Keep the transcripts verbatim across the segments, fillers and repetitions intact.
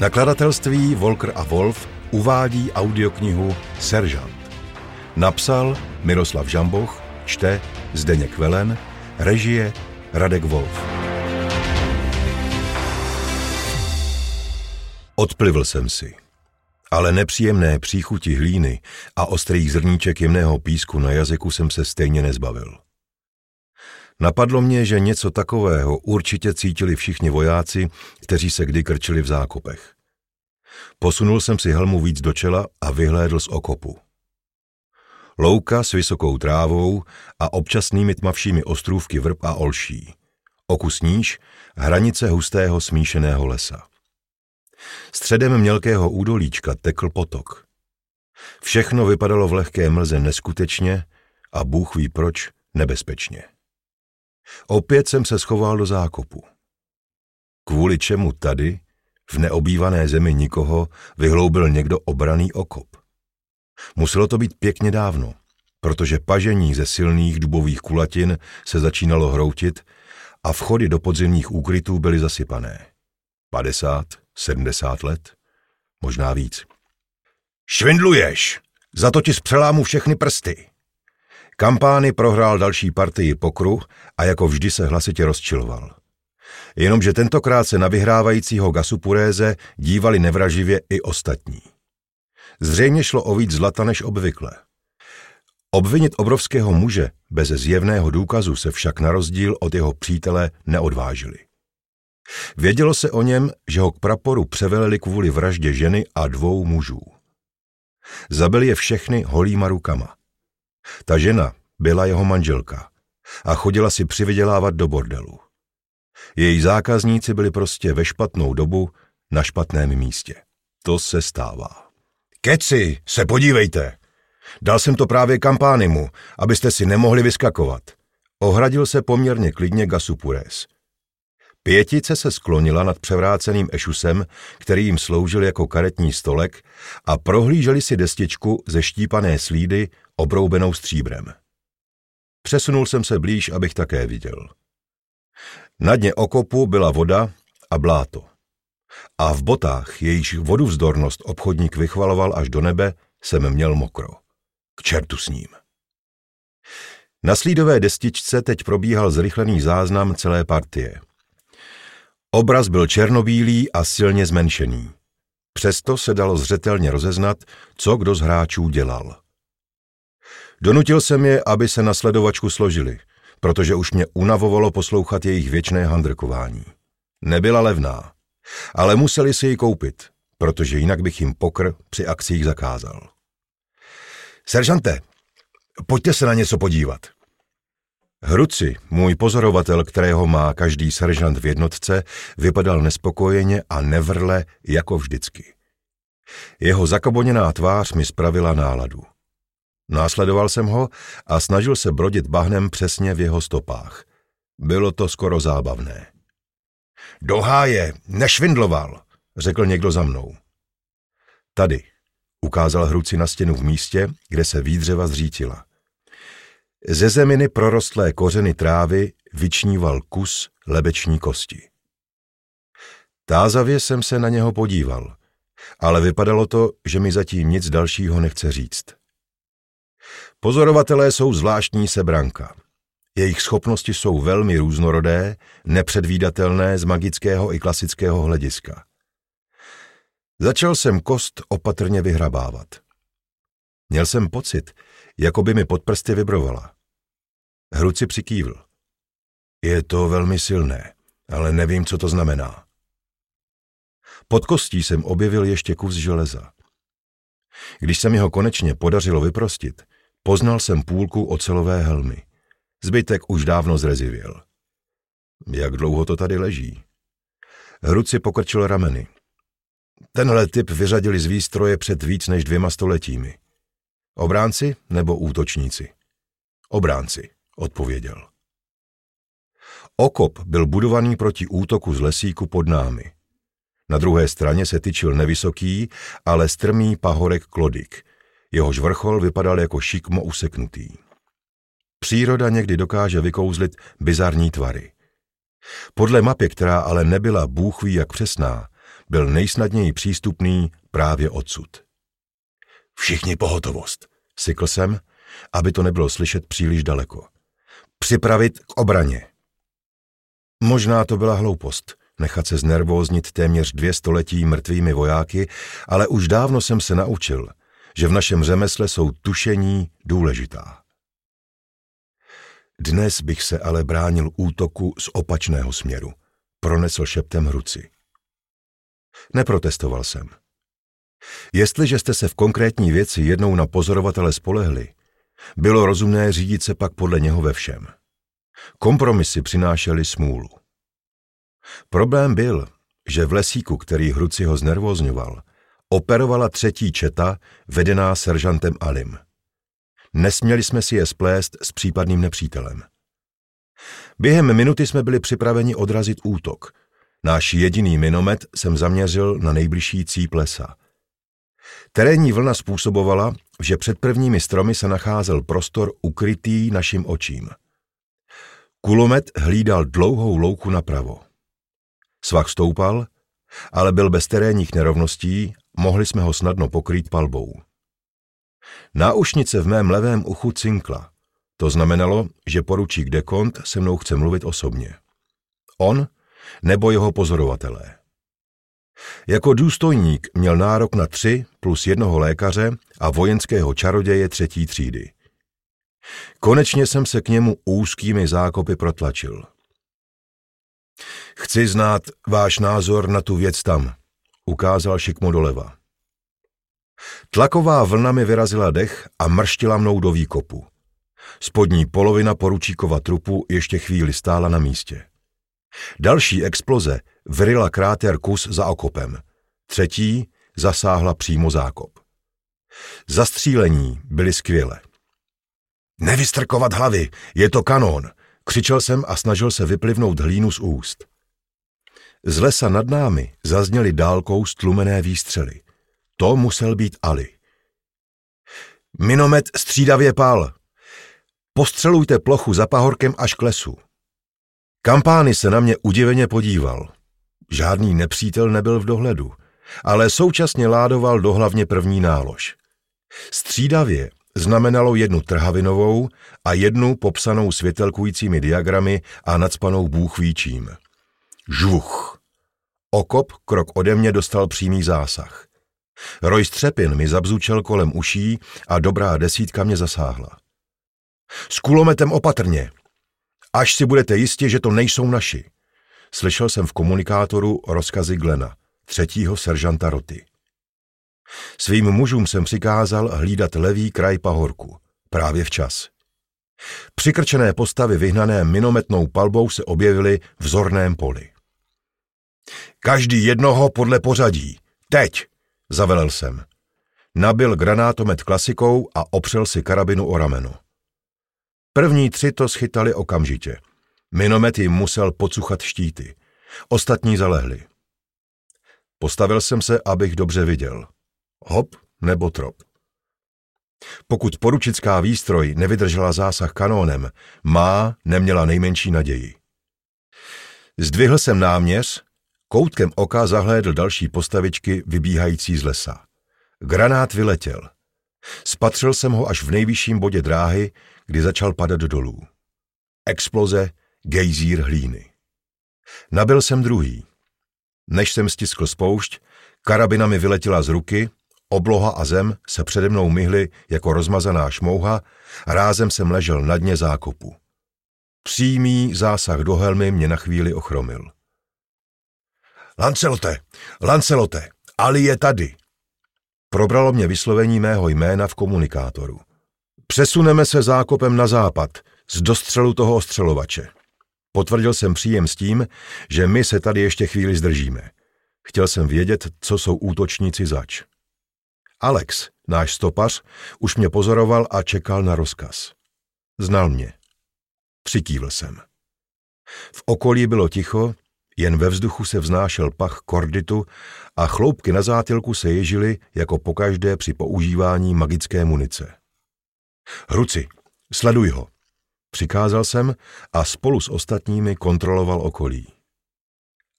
Nakladatelství Volker a Wolf uvádí audioknihu Seržant. Napsal Miroslav Žamboch, čte Zdeněk Velen, režie Radek Wolf. Odplivl jsem si, ale nepříjemné příchuti hlíny a ostrých zrníček jemného písku na jazyku jsem se stejně nezbavil. Napadlo mě, že něco takového určitě cítili všichni vojáci, kteří se kdy krčili v zákopech. Posunul jsem si helmu víc do čela a vyhlédl z okopu. Louka s vysokou trávou a občasnými tmavšími ostrůvky vrb a olší. Okus níž hranice hustého smíšeného lesa. Středem mělkého údolíčka tekl potok. Všechno vypadalo v lehké mlze neskutečně a bůh ví proč nebezpečně. Opět jsem se schoval do zákopu. Kvůli čemu tady, v neobývané zemi nikoho, vyhloubil někdo obraný okop? Muselo to být pěkně dávno, protože pažení ze silných dubových kulatin se začínalo hroutit a vchody do podzimních úkrytů byly zasypané. Padesát, sedmdesát let, možná víc. Švindluješ! Za to ti zpřelámu všechny prsty! Kampány prohrál další partii pokru a jako vždy se hlasitě rozčiloval. Jenomže tentokrát se na vyhrávajícího Gasupuréze dívali nevraživě i ostatní. Zřejmě šlo o víc zlata než obvykle. Obvinit obrovského muže bez zjevného důkazu se však na rozdíl od jeho přítele neodvážili. Vědělo se o něm, že ho k praporu převeleli kvůli vraždě ženy a dvou mužů. Zabili je všechny holýma rukama. Ta žena byla jeho manželka a chodila si přivydělávat do bordelu. Její zákazníci byli prostě ve špatnou dobu na špatném místě. To se stává. Keci, se podívejte! Dal jsem to právě kampánimu, abyste si nemohli vyskakovat. Ohradil se poměrně klidně Gasupurés. Pětice se sklonila nad převráceným ešusem, který jim sloužil jako karetní stolek, a prohlíželi si destičku ze štípané slídy obroubenou stříbrem. Přesunul jsem se blíž, abych také viděl. Na dně okopu byla voda a bláto. A v botách, jejíž voduvzdornost obchodník vychvaloval až do nebe, jsem měl mokro. K čertu s ním. Na slídové destičce teď probíhal zrychlený záznam celé partie. Obraz byl černobílý a silně zmenšený. Přesto se dalo zřetelně rozeznat, co kdo z hráčů dělal. Donutil jsem je, aby se na sledovačku složili, protože už mě unavovalo poslouchat jejich věčné handrkování. Nebyla levná, ale museli si ji koupit, protože jinak bych jim pokr při akcích zakázal. Seržante, pojďte se na něco podívat. Hruci, můj pozorovatel, kterého má každý seržant v jednotce, vypadal nespokojeně a nevrle jako vždycky. Jeho zakoboněná tvář mi spravila náladu. Následoval jsem ho a snažil se brodit bahnem přesně v jeho stopách. Bylo to skoro zábavné. Do háje, nešvindloval, řekl někdo za mnou. Tady, ukázal Hruci na stěnu v místě, kde se výdřeva zřítila. Ze zeminy prorostlé kořeny trávy vyčníval kus lebeční kosti. Tázavě jsem se na něho podíval, ale vypadalo to, že mi zatím nic dalšího nechce říct. Pozorovatelé jsou zvláštní sebranka. Jejich schopnosti jsou velmi různorodé, nepředvídatelné z magického i klasického hlediska. Začal jsem kost opatrně vyhrabávat. Měl jsem pocit, jako by mi pod prsty vibrovala. Hruci přikývl. Je to velmi silné, ale nevím, co to znamená. Pod kostí jsem objevil ještě kus železa. Když se mi ho konečně podařilo vyprostit, poznal jsem půlku ocelové helmy. Zbytek už dávno zrezivěl. Jak dlouho to tady leží? Hruci pokrčil rameny. Tenhle typ vyřadili z výstroje před víc než dvěma stoletími. Obránci nebo útočníci? Obránci, odpověděl. Okop byl budovaný proti útoku z lesíku pod námi. Na druhé straně se tyčil nevysoký, ale strmý pahorek Klodik. Jehož vrchol vypadal jako šikmo useknutý. Příroda někdy dokáže vykouzlit bizarní tvary. Podle mapy, která ale nebyla bůh ví jak přesná, byl nejsnadněji přístupný právě odsud. Všichni pohotovost, sykl jsem, aby to nebylo slyšet příliš daleko. Připravit k obraně. Možná to byla hloupost, nechat se znervóznit téměř dvě století mrtvými vojáky, ale už dávno jsem se naučil, že v našem řemesle jsou tušení důležitá. Dnes bych se ale bránil útoku z opačného směru, pronesl šeptem Hruci. Neprotestoval jsem. Jestliže jste se v konkrétní věci jednou na pozorovatele spolehli, bylo rozumné řídit se pak podle něho ve všem. Kompromisy přinášely smůlu. Problém byl, že v lesíku, který Hruci ho znervózňoval, operovala třetí četa, vedená seržantem Alim. Nesměli jsme si je splést s případným nepřítelem. Během minuty jsme byli připraveni odrazit útok. Náš jediný minomet jsem zaměřil na nejbližší cíp lesa. Terénní vlna způsobovala, že před prvními stromy se nacházel prostor ukrytý našim očím. Kulomet hlídal dlouhou louku napravo. Svah stoupal, ale byl bez terénních nerovností, mohli jsme ho snadno pokrýt palbou. Náušnice v mém levém uchu cinkla. To znamenalo, že poručík Dekond se mnou chce mluvit osobně. On nebo jeho pozorovatelé. Jako důstojník měl nárok na tři plus jednoho lékaře a vojenského čaroděje třetí třídy. Konečně jsem se k němu úzkými zákopy protlačil. Chci znát váš názor na tu věc tam, ukázal šikmo doleva. Tlaková vlna mi vyrazila dech a mrštila mnou do výkopu. Spodní polovina poručíkova trupu ještě chvíli stála na místě. Další exploze vryla kráter kus za okopem. Třetí zasáhla přímo zákop. Zastřílení byly skvělé. Nevystrkovat hlavy, je to kanón, křičel jsem a snažil se vyplivnout hlínu z úst. Z lesa nad námi zazněly dálkou stlumené výstřely. To musel být Ali. Minomet střídavě pál. Postřelujte plochu za pahorkem až k lesu. Kampány se na mě udiveně podíval. Žádný nepřítel nebyl v dohledu, ale současně ládoval dohlavně první nálož. Střídavě znamenalo jednu trhavinovou a jednu popsanou světelkujícími diagramy a nacpanou bůhvíčím. Žvuch. Okop krok ode mě dostal přímý zásah. Roj střepin mi zabzučel kolem uší a dobrá desítka mě zasáhla. S kulometem opatrně. Až si budete jisti, že to nejsou naši. Slyšel jsem v komunikátoru rozkazy Glena, třetího seržanta roty. Svým mužům jsem přikázal hlídat levý kraj pahorku. Právě včas. Přikrčené postavy vyhnané minometnou palbou se objevily v zorném poli. Každý jednoho podle pořadí. Teď! Zavelel jsem. Nabil granátomet klasikou a opřel si karabinu o rameno. První tři to schytali okamžitě. Minomet jim musel pocuchat štíty. Ostatní zalehli. Postavil jsem se, abych dobře viděl. Hop nebo trop. Pokud poručická výstroj nevydržela zásah kanónem, má neměla nejmenší naději. Zdvihl jsem náměř, koutkem oka zahlédl další postavičky vybíhající z lesa. Granát vyletěl. Spatřil jsem ho až v nejvyšším bodě dráhy, kdy začal padat dolů. Exploze, gejzír hlíny. Nabil jsem druhý. Než jsem stiskl spoušť, karabina mi vyletěla z ruky, obloha a zem se přede mnou myhly jako rozmazaná šmouha, rázem jsem ležel na dně zákopu. Přímý zásah do helmy mě na chvíli ochromil. Lancelote, Lancelote, Ali je tady. Probralo mě vyslovení mého jména v komunikátoru. Přesuneme se zákopem na západ, z dostřelu toho ostřelovače. Potvrdil jsem příjem s tím, že my se tady ještě chvíli zdržíme. Chtěl jsem vědět, co jsou útočníci zač. Alex, náš stopař, už mě pozoroval a čekal na rozkaz. Znal mě. Přikývl jsem. V okolí bylo ticho, jen ve vzduchu se vznášel pach korditu a chloupky na zátilku se ježily jako pokaždé při používání magické munice. Hruci, sleduj ho, přikázal jsem a spolu s ostatními kontroloval okolí.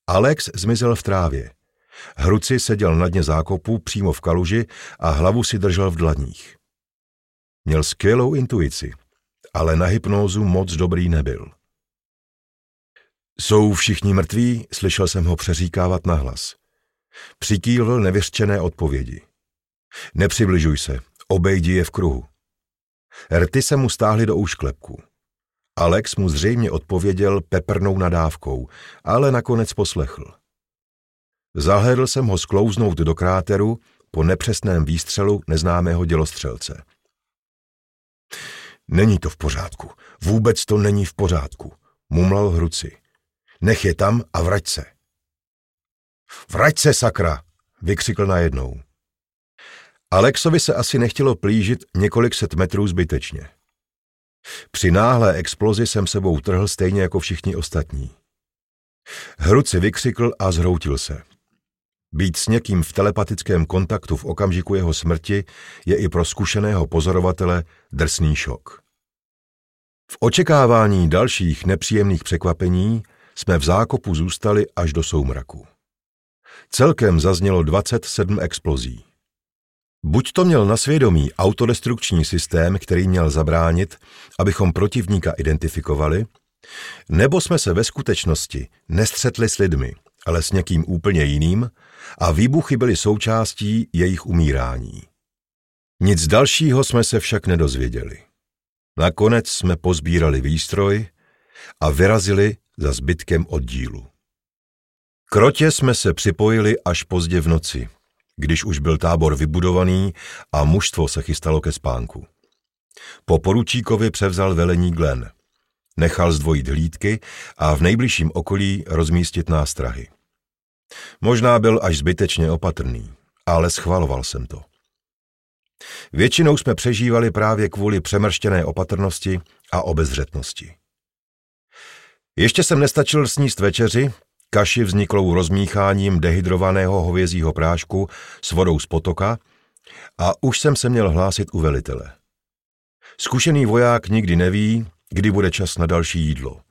Alex zmizel v trávě. Hruci seděl na dně zákopu přímo v kaluži a hlavu si držel v dlaních. Měl skvělou intuici, ale na hypnózu moc dobrý nebyl. Jsou všichni mrtví, slyšel jsem ho přeříkávat nahlas. Přikývl nevyřčené odpovědi. Nepřibližuj se, obejdi je v kruhu. Rty se mu stáhly do úšklepku. Alex mu zřejmě odpověděl peprnou nadávkou, ale nakonec poslechl. Zahlédl jsem ho sklouznout do kráteru po nepřesném výstřelu neznámého dělostřelce. Není to v pořádku, vůbec to není v pořádku, mumlal Hruci. Nech je tam a vrať se. Vrať se, sakra, vykřikl najednou. Alexovi se asi nechtělo plížit několik set metrů zbytečně. Při náhlé explozi jsem sebou trhl stejně jako všichni ostatní. Hruci vykřikl a zhroutil se. Být s někým v telepatickém kontaktu v okamžiku jeho smrti je i pro zkušeného pozorovatele drsný šok. V očekávání dalších nepříjemných překvapení jsme v zákopu zůstali až do soumraku. Celkem zaznělo dvacet sedm explozí. Buď to měl na svědomí autodestrukční systém, který měl zabránit, abychom protivníka identifikovali, nebo jsme se ve skutečnosti nestřetli s lidmi, ale s někým úplně jiným a výbuchy byly součástí jejich umírání. Nic dalšího jsme se však nedozvěděli. Nakonec jsme pozbírali výstroj a vyrazili za zbytkem oddílu. K rotě jsme se připojili až pozdě v noci, když už byl tábor vybudovaný a mužstvo se chystalo ke spánku. Po poručíkovi převzal velení Glen. Nechal zdvojit hlídky a v nejbližším okolí rozmístit nástrahy. Možná byl až zbytečně opatrný, ale schvaloval jsem to. Většinou jsme přežívali právě kvůli přemrštěné opatrnosti a obezřetnosti. Ještě jsem nestačil sníst večeři, kaši vzniklou rozmícháním dehydrovaného hovězího prášku s vodou z potoka a už jsem se měl hlásit u velitele. Zkušený voják nikdy neví, kdy bude čas na další jídlo.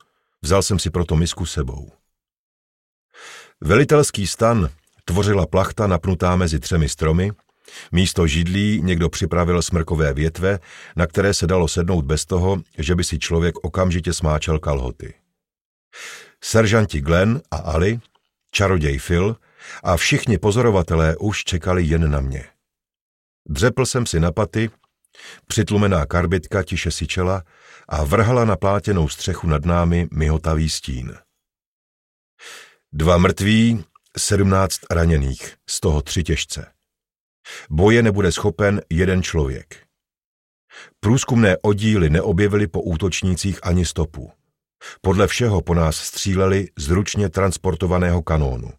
Vzal jsem si proto misku sebou. Velitelský stan tvořila plachta napnutá mezi třemi stromy, místo židlí někdo připravil smrkové větve, na které se dalo sednout bez toho, že by si člověk okamžitě smáčel kalhoty. Seržanti Glen a Ali, čaroděj Phil a všichni pozorovatelé už čekali jen na mě. Dřepl jsem si na paty, přitlumená karbitka tiše syčela a vrhala na plátěnou střechu nad námi mihotavý stín. Dva mrtví, sedmnáct raněných, z toho tři těžce. Boje nebude schopen jeden člověk. Průzkumné oddíly neobjevily po útočnících ani stopu. Podle všeho po nás stříleli z ručně transportovaného kanónu.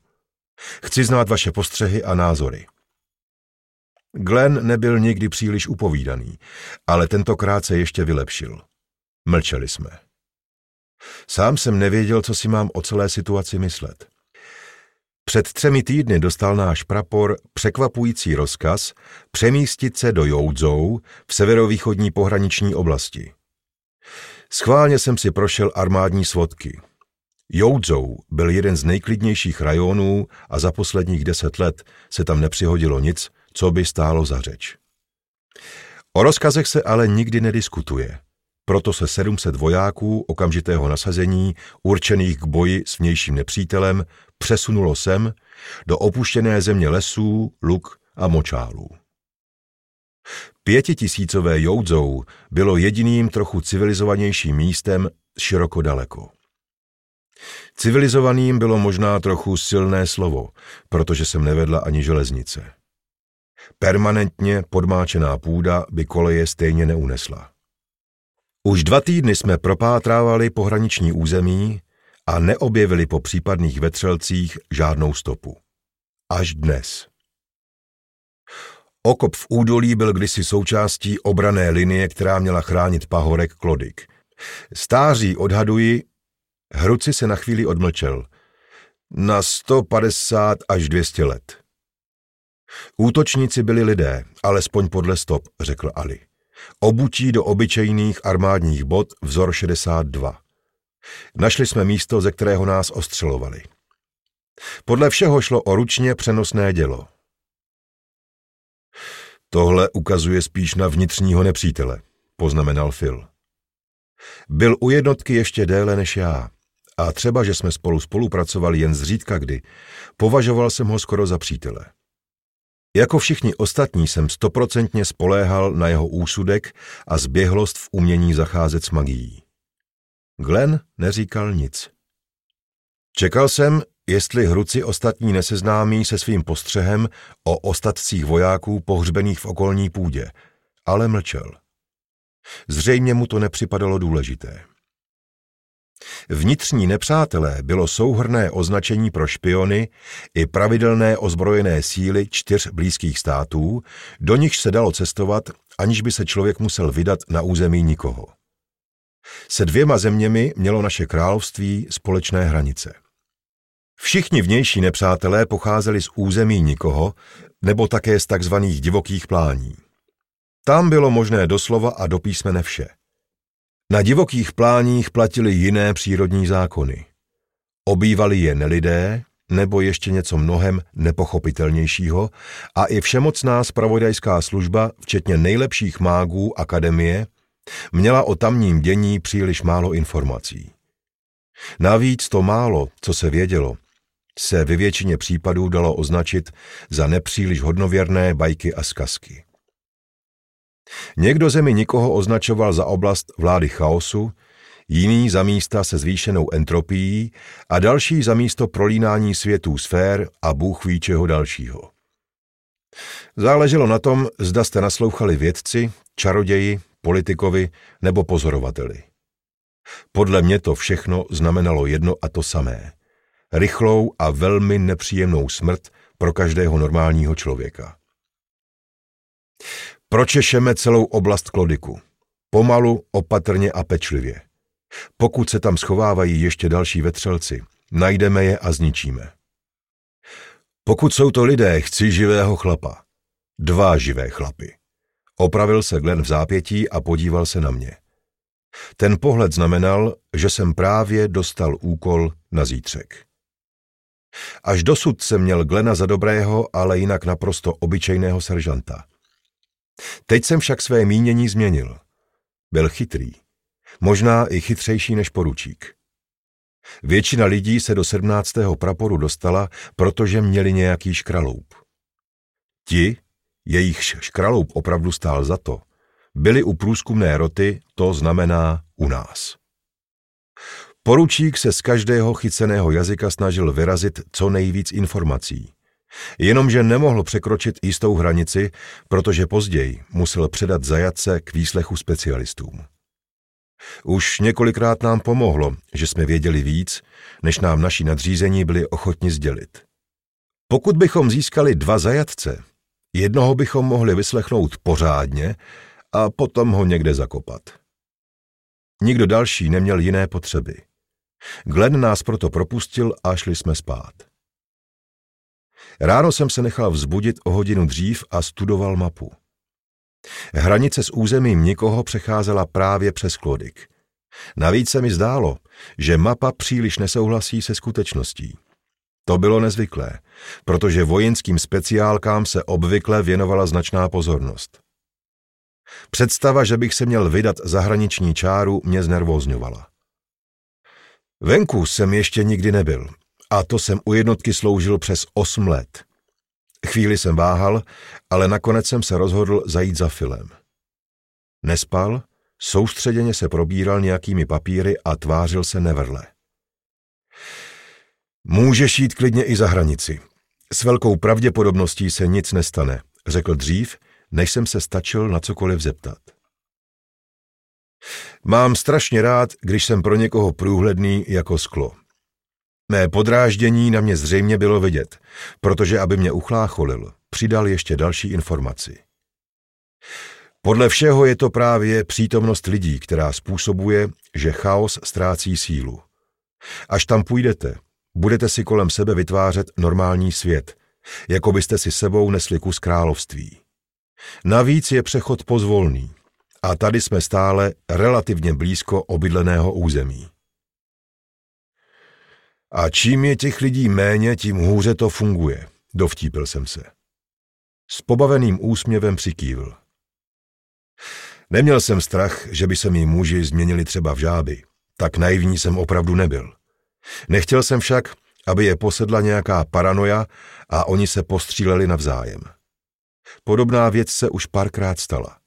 Chci znát vaše postřehy a názory. Glen nebyl nikdy příliš upovídaný, ale tentokrát se ještě vylepšil. Mlčeli jsme. Sám jsem nevěděl, co si mám o celé situaci myslet. Před třemi týdny dostal náš prapor překvapující rozkaz přemístit se do Joudzou v severovýchodní pohraniční oblasti. Schválně jsem si prošel armádní svodky. Joudzou byl jeden z nejklidnějších rajonů a za posledních deset let se tam nepřihodilo nic, co by stálo za řeč. O rozkazech se ale nikdy nediskutuje, proto se sedm set vojáků okamžitého nasazení určených k boji s vnějším nepřítelem přesunulo sem do opuštěné země lesů, luk a močálů. Pětitisícové Joudzou bylo jediným trochu civilizovanějším místem široko daleko. Civilizovaným bylo možná trochu silné slovo, protože sem nevedla ani železnice. Permanentně podmáčená půda by koleje stejně neunesla. Už dva týdny jsme propátrávali pohraniční území a neobjevili po případných vetřelcích žádnou stopu. Až dnes. Okop v údolí byl kdysi součástí obranné linie, která měla chránit pahorek Klodik. Stáří odhaduji, Hruci se na chvíli odmlčel, na sto padesát až dvě stě let. Útočníci byli lidé, alespoň podle stop, řekl Ali. Obutí do obyčejných armádních bot vzor šedesát dva. Našli jsme místo, ze kterého nás ostřelovali. Podle všeho šlo o ručně přenosné dělo. Tohle ukazuje spíš na vnitřního nepřítele, poznamenal Phil. Byl u jednotky ještě déle než já a třeba, že jsme spolu spolupracovali jen zřídka kdy, považoval jsem ho skoro za přítele. Jako všichni ostatní jsem stoprocentně spoléhal na jeho úsudek a zběhlost v umění zacházet s magií. Glen neříkal nic. Čekal jsem, jestli Hruci ostatní neseznámí se svým postřehem o ostatcích vojáků pohřbených v okolní půdě, ale mlčel. Zřejmě mu to nepřipadalo důležité. Vnitřní nepřátelé bylo souhrnné označení pro špiony i pravidelné ozbrojené síly čtyř blízkých států, do nichž se dalo cestovat, aniž by se člověk musel vydat na území nikoho. Se dvěma zeměmi mělo naše království společné hranice. Všichni vnější nepřátelé pocházeli z území nikoho nebo také z takzvaných divokých plání. Tam bylo možné doslova a do písmene vše. Na divokých pláních platily jiné přírodní zákony. Obývali je nelidé nebo ještě něco mnohem nepochopitelnějšího a i všemocná zpravodajská služba, včetně nejlepších mágů akademie, měla o tamním dění příliš málo informací. Navíc to málo, co se vědělo, se ve většině případů dalo označit za nepříliš hodnověrné bajky a zkazky. Někdo zemi nikoho označoval za oblast vlády chaosu, jiný za místa se zvýšenou entropií a další za místo prolínání světů sfér a bůh ví čeho dalšího. Záleželo na tom, zda jste naslouchali vědci, čaroději, politikovi nebo pozorovateli. Podle mě to všechno znamenalo jedno a to samé. Rychlou a velmi nepříjemnou smrt pro každého normálního člověka. Pročešeme celou oblast Klodiku. Pomalu, opatrně a pečlivě. Pokud se tam schovávají ještě další vetřelci, najdeme je a zničíme. Pokud jsou to lidé, chci živého chlapa. Dva živé chlapy. Opravil se Glen v zápětí a podíval se na mě. Ten pohled znamenal, že jsem právě dostal úkol na zítřek. Až dosud jsem měl Glena za dobrého, ale jinak naprosto obyčejného seržanta. Teď jsem však své mínění změnil. Byl chytrý. Možná i chytřejší než poručík. Většina lidí se do sedmnáctého praporu dostala, protože měli nějaký škraloup. Ti, jejichž škraloup opravdu stál za to, byli u průzkumné roty, to znamená u nás. Poručík se z každého chyceného jazyka snažil vyrazit co nejvíc informací. Jenomže nemohl překročit jistou hranici, protože později musel předat zajatce k výslechu specialistům. Už několikrát nám pomohlo, že jsme věděli víc, než nám naši nadřízení byli ochotni sdělit. Pokud bychom získali dva zajatce, jednoho bychom mohli vyslechnout pořádně a potom ho někde zakopat. Nikdo další neměl jiné potřeby. Glen nás proto propustil a šli jsme spát. Ráno jsem se nechal vzbudit o hodinu dřív a studoval mapu. Hranice s územím nikoho přecházela právě přes Klodik. Navíc se mi zdálo, že mapa příliš nesouhlasí se skutečností. To bylo nezvyklé, protože vojenským speciálkám se obvykle věnovala značná pozornost. Představa, že bych se měl vydat za hraniční čáru, mě znervózňovala. Venku jsem ještě nikdy nebyl. A to jsem u jednotky sloužil přes osm let. Chvíli jsem váhal, ale nakonec jsem se rozhodl zajít za Philem. Nespal, soustředěně se probíral nějakými papíry a tvářil se nevrle. Můžeš jít klidně i za hranici. S velkou pravděpodobností se nic nestane, řekl dřív, než jsem se stačil na cokoliv zeptat. Mám strašně rád, když jsem pro někoho průhledný jako sklo. Mé podráždění na mě zřejmě bylo vidět, protože, aby mě uchlácholil, přidal ještě další informaci. Podle všeho je to právě přítomnost lidí, která způsobuje, že chaos ztrácí sílu. Až tam půjdete, budete si kolem sebe vytvářet normální svět, jako byste si sebou nesli kus království. Navíc je přechod pozvolný a tady jsme stále relativně blízko obydleného území. A čím je těch lidí méně, tím hůře to funguje, dovtípil jsem se. S pobaveným úsměvem přikývl. Neměl jsem strach, že by se mý muži změnili třeba v žáby. Tak naivní jsem opravdu nebyl. Nechtěl jsem však, aby je posedla nějaká paranoja a oni se postříleli navzájem. Podobná věc se už párkrát stala.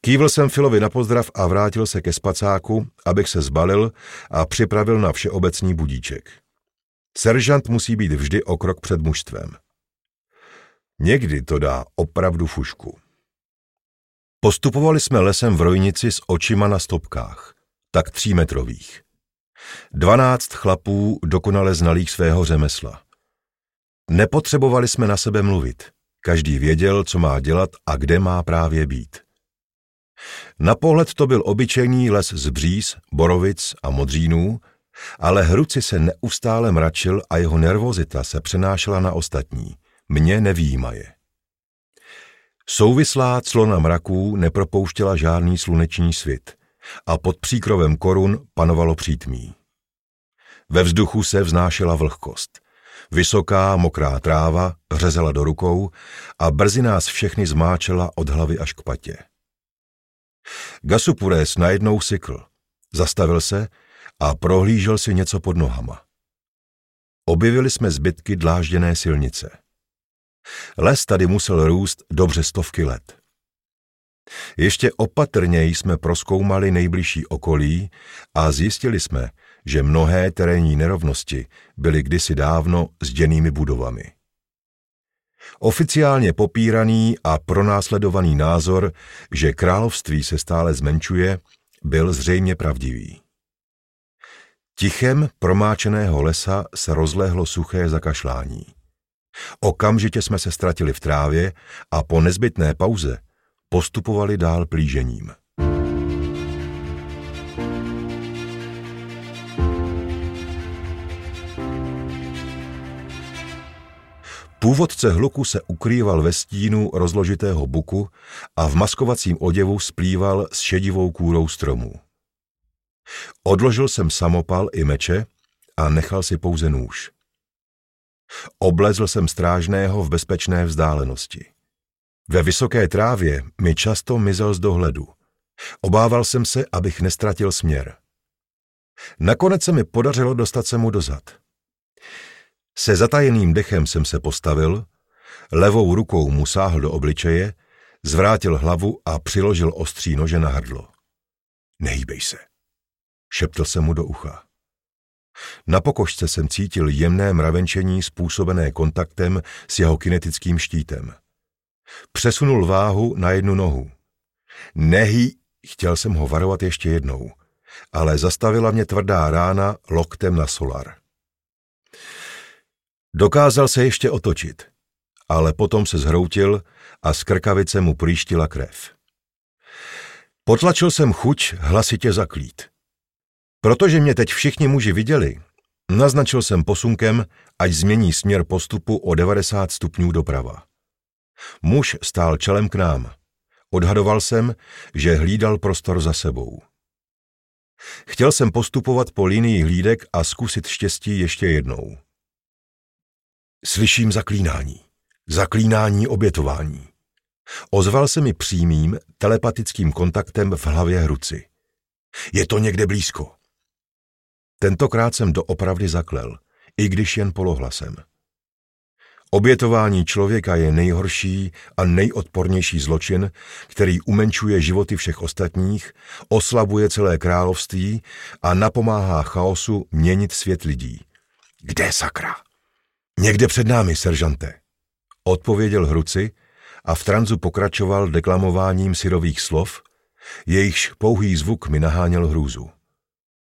Kývl jsem Philovi na pozdrav a vrátil se ke spacáku, abych se zbalil a připravil na všeobecný budíček. Seržant musí být vždy o krok před mužstvem. Někdy to dá opravdu fušku. Postupovali jsme lesem v rojnici s očima na stopkách, tak třímetrových. Dvanáct chlapů dokonale znalých svého řemesla. Nepotřebovali jsme na sebe mluvit. Každý věděl, co má dělat a kde má právě být. Na pohled to byl obyčejný les z bříz, borovic a modřínů, ale Hruci se neustále mračil a jeho nervozita se přenášela na ostatní, mě nevyjímaje. Souvislá clona mraků nepropouštěla žádný sluneční svit a pod příkrovem korun panovalo přítmí. Ve vzduchu se vznášela vlhkost. Vysoká mokrá tráva řezela do rukou a brzy nás všechny zmáčela od hlavy až k patě. Gasupurés najednou sykl, zastavil se a prohlížel si něco pod nohama. Objevili jsme zbytky dlážděné silnice. Les tady musel růst dobře stovky let. Ještě opatrněji jsme prozkoumali nejbližší okolí a zjistili jsme, že mnohé terénní nerovnosti byly kdysi dávno zděnými budovami. Oficiálně popíraný a pronásledovaný názor, že království se stále zmenšuje, byl zřejmě pravdivý. Tichem promáčeného lesa se rozlehlo suché zakašlání. Okamžitě jsme se ztratili v trávě a po nezbytné pauze postupovali dál plížením. Původce hluku se ukrýval ve stínu rozložitého buku a v maskovacím oděvu splýval s šedivou kůrou stromů. Odložil jsem samopal i meče a nechal si pouze nůž. Oblezl jsem strážného v bezpečné vzdálenosti. Ve vysoké trávě mi často mizel z dohledu. Obával jsem se, abych nestratil směr. Nakonec se mi podařilo dostat se mu dozad. Se zatajeným dechem jsem se postavil, levou rukou mu sáhl do obličeje, zvrátil hlavu a přiložil ostří nože na hrdlo. Nehýbej se, šeptl jsem mu do ucha. Na pokožce jsem cítil jemné mravenčení způsobené kontaktem s jeho kinetickým štítem. Přesunul váhu na jednu nohu. Nehý, chtěl jsem ho varovat ještě jednou, ale zastavila mě tvrdá rána loktem na solar. Dokázal se ještě otočit, ale potom se zhroutil a z krkavice mu prýštila krev. Potlačil jsem chuť hlasitě zaklít. Protože mě teď všichni muži viděli, naznačil jsem posunkem, ať změní směr postupu o devadesát stupňů doprava. Muž stál čelem k nám. Odhadoval jsem, že hlídal prostor za sebou. Chtěl jsem postupovat po linii hlídek a zkusit štěstí ještě jednou. Slyším zaklínání. Zaklínání obětování. Ozval se mi přímým telepatickým kontaktem v hlavě Hruci. Je to někde blízko. Tentokrát jsem doopravdy zaklel, i když jen polohlasem. Obětování člověka je nejhorší a nejodpornější zločin, který umenšuje životy všech ostatních, oslabuje celé království a napomáhá chaosu měnit svět lidí. Kde sakra? Někde před námi, seržante, odpověděl Hruci a v tranzu pokračoval deklamováním syrových slov, jejichž pouhý zvuk mi naháněl hrůzu.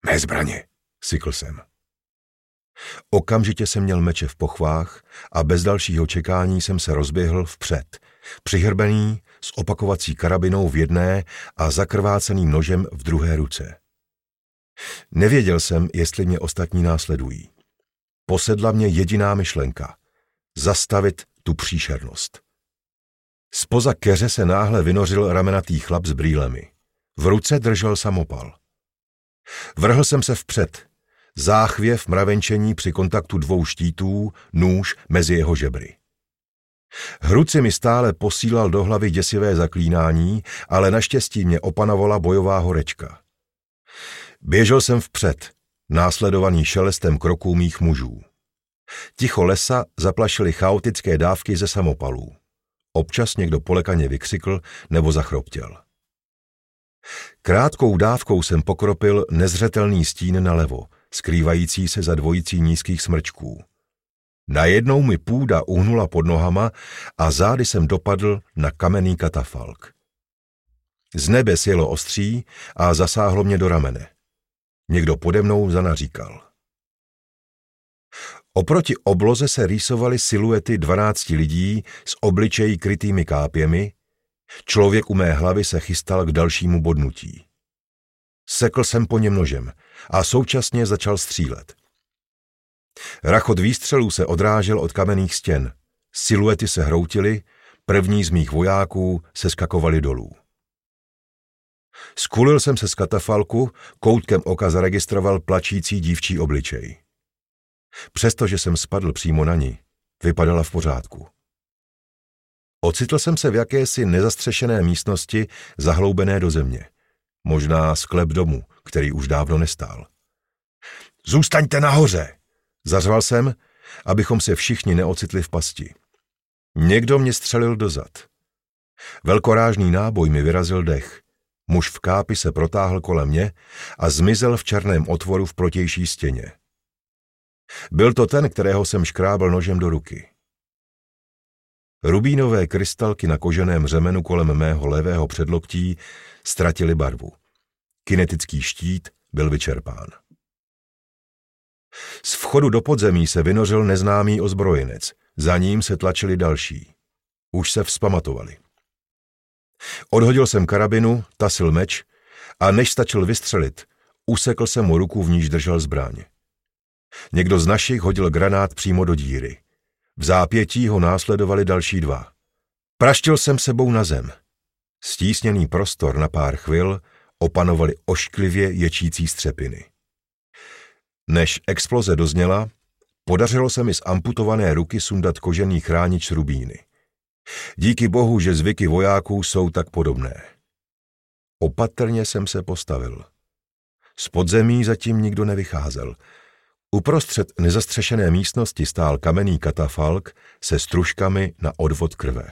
Mé zbraně, sykl jsem. Okamžitě jsem měl meče v pochvách a bez dalšího čekání jsem se rozběhl vpřed, přihrbený s opakovací karabinou v jedné a zakrváceným nožem v druhé ruce. Nevěděl jsem, jestli mě ostatní následují. Posedla mě jediná myšlenka – zastavit tu příšernost. Spoza keře se náhle vynořil ramenatý chlap s brýlemi. V ruce držel samopal. Vrhl jsem se vpřed, záchvěv mravenčení při kontaktu dvou štítů, nůž mezi jeho žebry. Hruci mi stále posílal do hlavy děsivé zaklínání, ale naštěstí mě opanovala bojová horečka. Běžel jsem vpřed, následovaný šelestem kroků mých mužů. Ticho lesa zaplašily chaotické dávky ze samopalů. Občas někdo polekaně vykřikl nebo zachroptěl. Krátkou dávkou jsem pokropil nezřetelný stín nalevo, skrývající se za dvojicí nízkých smrčků. Najednou mi půda uhnula pod nohama a zády jsem dopadl na kamenný katafalk. Z nebe sjelo ostří a zasáhlo mě do ramene. Někdo pode mnou zanaříkal. Oproti obloze se rýsovaly siluety dvanácti lidí s obličeji krytými kápěmi. Člověk u mé hlavy se chystal k dalšímu bodnutí. Sekl jsem po něm nožem a současně začal střílet. Rachot výstřelů se odrážel od kamenných stěn. Siluety se hroutily, první z mých vojáků se skakovali dolů. Skulil jsem se z katafalku, koutkem oka zaregistroval plačící dívčí obličej. Přestože jsem spadl přímo na ní, vypadala v pořádku. Ocitl jsem se v jakési nezastřešené místnosti, zahloubené do země. Možná sklep domu, který už dávno nestál. Zůstaňte nahoře! Zařval jsem, abychom se všichni neocitli v pasti. Někdo mě střelil dozad. Velkorážný náboj mi vyrazil dech. Muž v kápi se protáhl kolem mě a zmizel v černém otvoru v protější stěně. Byl to ten, kterého jsem škrábl nožem do ruky. Rubínové krystalky na koženém řemenu kolem mého levého předloktí ztratily barvu. Kinetický štít byl vyčerpán. Z vchodu do podzemí se vynořil neznámý ozbrojenec, za ním se tlačili další. Už se vzpamatovali. Odhodil jsem karabinu, tasil meč a než stačil vystřelit, usekl jsem mu ruku, v níž držel zbraň. Někdo z našich hodil granát přímo do díry. V zápětí ho následovali další dva. Praštil jsem sebou na zem. Stísněný prostor na pár chvil opanovaly ošklivě ječící střepiny. Než exploze dozněla, podařilo se mi z amputované ruky sundat kožený chránič rubíny. Díky bohu, že zvyky vojáků jsou tak podobné. Opatrně jsem se postavil. Z podzemí zatím nikdo nevycházel. Uprostřed nezastřešené místnosti stál kamenný katafalk se stružkami na odvod krve.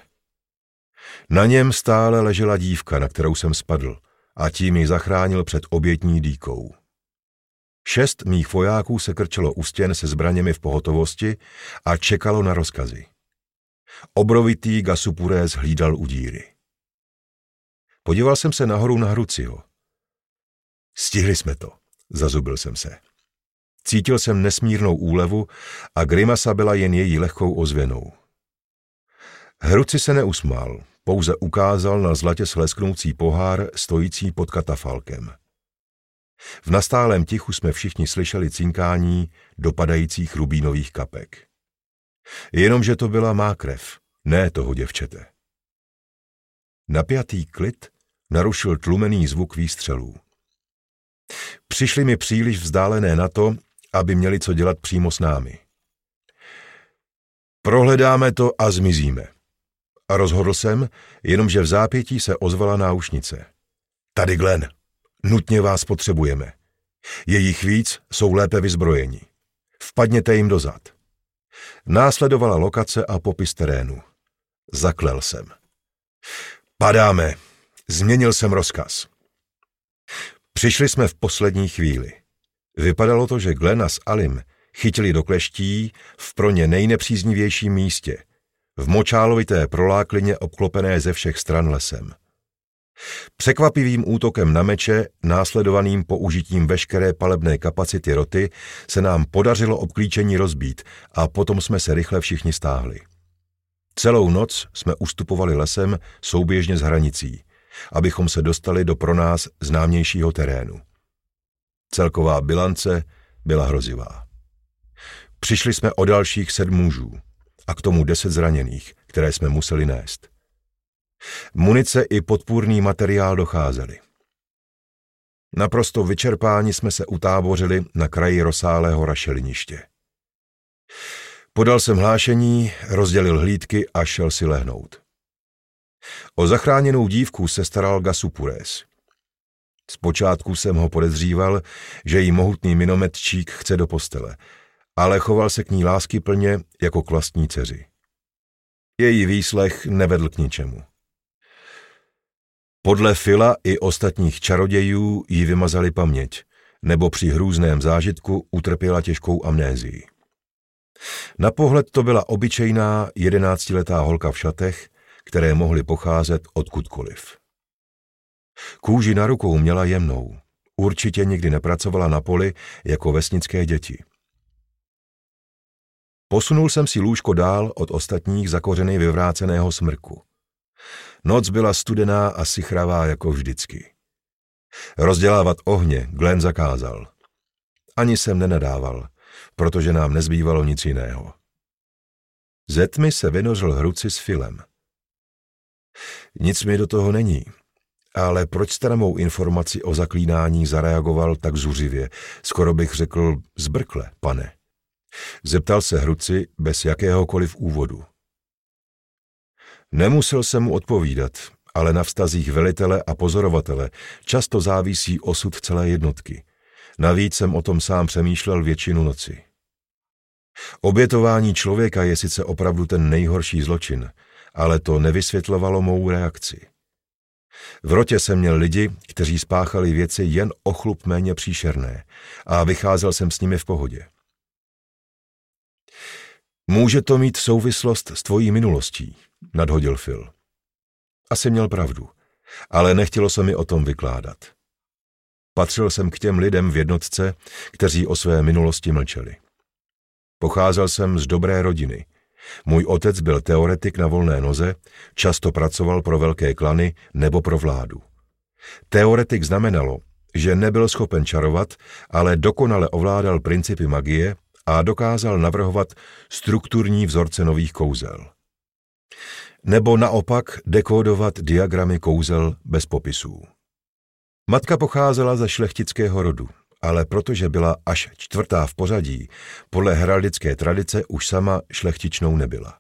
Na něm stále ležela dívka, na kterou jsem spadl, a tím ji zachránil před obětní dýkou. Šest mých vojáků se krčelo u stěn se zbraněmi v pohotovosti a čekalo na rozkazy. Obrovitý Gasupurés hlídal u díry. Podíval jsem se nahoru na Hruciho. Stihli jsme to, zazubil jsem se. Cítil jsem nesmírnou úlevu a grimasa byla jen její lehkou ozvěnou. Hruci se neusmál, pouze ukázal na zlatě slesknoucí pohár stojící pod katafalkem. V nastálém tichu jsme všichni slyšeli cinkání dopadajících rubínových kapek. Jenomže to byla má krev, ne toho děvčete. Napjatý klid narušil tlumený zvuk výstřelů. Přišli mi příliš vzdálené na to, aby měli co dělat přímo s námi. Prohledáme to a zmizíme. A rozhodl jsem, jenomže v zápětí se ozvala náušnice. Tady Glen, nutně vás potřebujeme. Jejich víc jsou lépe vyzbrojeni. Vpadněte jim dozad. Následovala lokace a popis terénu. Zaklel jsem. Padáme. Změnil jsem rozkaz. Přišli jsme v poslední chvíli. Vypadalo to, že Glena s Alim chytili do kleští v pro ně nejnepříznivějším místě, v močálovité proláklině obklopené ze všech stran lesem. Překvapivým útokem na meče, následovaným použitím veškeré palebné kapacity roty, se nám podařilo obklíčení rozbít a potom jsme se rychle všichni stáhli. Celou noc jsme ustupovali lesem souběžně s hranicí, abychom se dostali do pro nás známějšího terénu. Celková bilance byla hrozivá. Přišli jsme o dalších sedm mužů a k tomu deset zraněných, které jsme museli nést. Munice i podpůrný materiál docházely. Naprosto vyčerpáni jsme se utábořili na kraji rozsáhlého rašeliniště. Podal jsem hlášení, rozdělil hlídky a šel si lehnout. O zachráněnou dívku se staral Gasupurés. Zpočátku jsem ho podezříval, že jí mohutný minometčík chce do postele, ale choval se k ní láskyplně jako k vlastní dceři. Její výslech nevedl k ničemu. Podle Phila i ostatních čarodějů ji vymazali paměť, nebo při hrůzném zážitku utrpěla těžkou amnézii. Na pohled to byla obyčejná jedenáctiletá holka v šatech, které mohly pocházet odkudkoliv. Kůži na rukou měla jemnou, určitě nikdy nepracovala na poli jako vesnické děti. Posunul jsem si lůžko dál od ostatních za kořeny vyvráceného smrku. Noc byla studená a sichravá jako vždycky. Rozdělávat ohně Glen zakázal. Ani jsem nenadával, protože nám nezbývalo nic jiného. Ze tmy se vynořil Hruci s Philem. Nic mi do toho není, ale proč jste na mou informaci o zaklínání zareagoval tak zuřivě, skoro bych řekl zbrkle, pane? Zeptal se Hruci bez jakéhokoliv úvodu. Nemusel jsem mu odpovídat, ale na vztazích velitele a pozorovatele často závisí osud celé jednotky. Navíc jsem o tom sám přemýšlel většinu noci. Obětování člověka je sice opravdu ten nejhorší zločin, ale to nevysvětlovalo mou reakci. V rotě jsem měl lidi, kteří spáchali věci jen o chlup méně příšerné, a vycházel jsem s nimi v pohodě. Může to mít souvislost s tvojí minulostí, nadhodil Phil. Asi měl pravdu, ale nechtělo se mi o tom vykládat. Patřil jsem k těm lidem v jednotce, kteří o své minulosti mlčeli. Pocházel jsem z dobré rodiny. Můj otec byl teoretik na volné noze, často pracoval pro velké klany nebo pro vládu. Teoretik znamenalo, že nebyl schopen čarovat, ale dokonale ovládal principy magie a dokázal navrhovat strukturní vzorce nových kouzel. Nebo naopak dekódovat diagramy kouzel bez popisů. Matka pocházela ze šlechtického rodu, ale protože byla až čtvrtá v pořadí, podle heraldické tradice už sama šlechtičnou nebyla.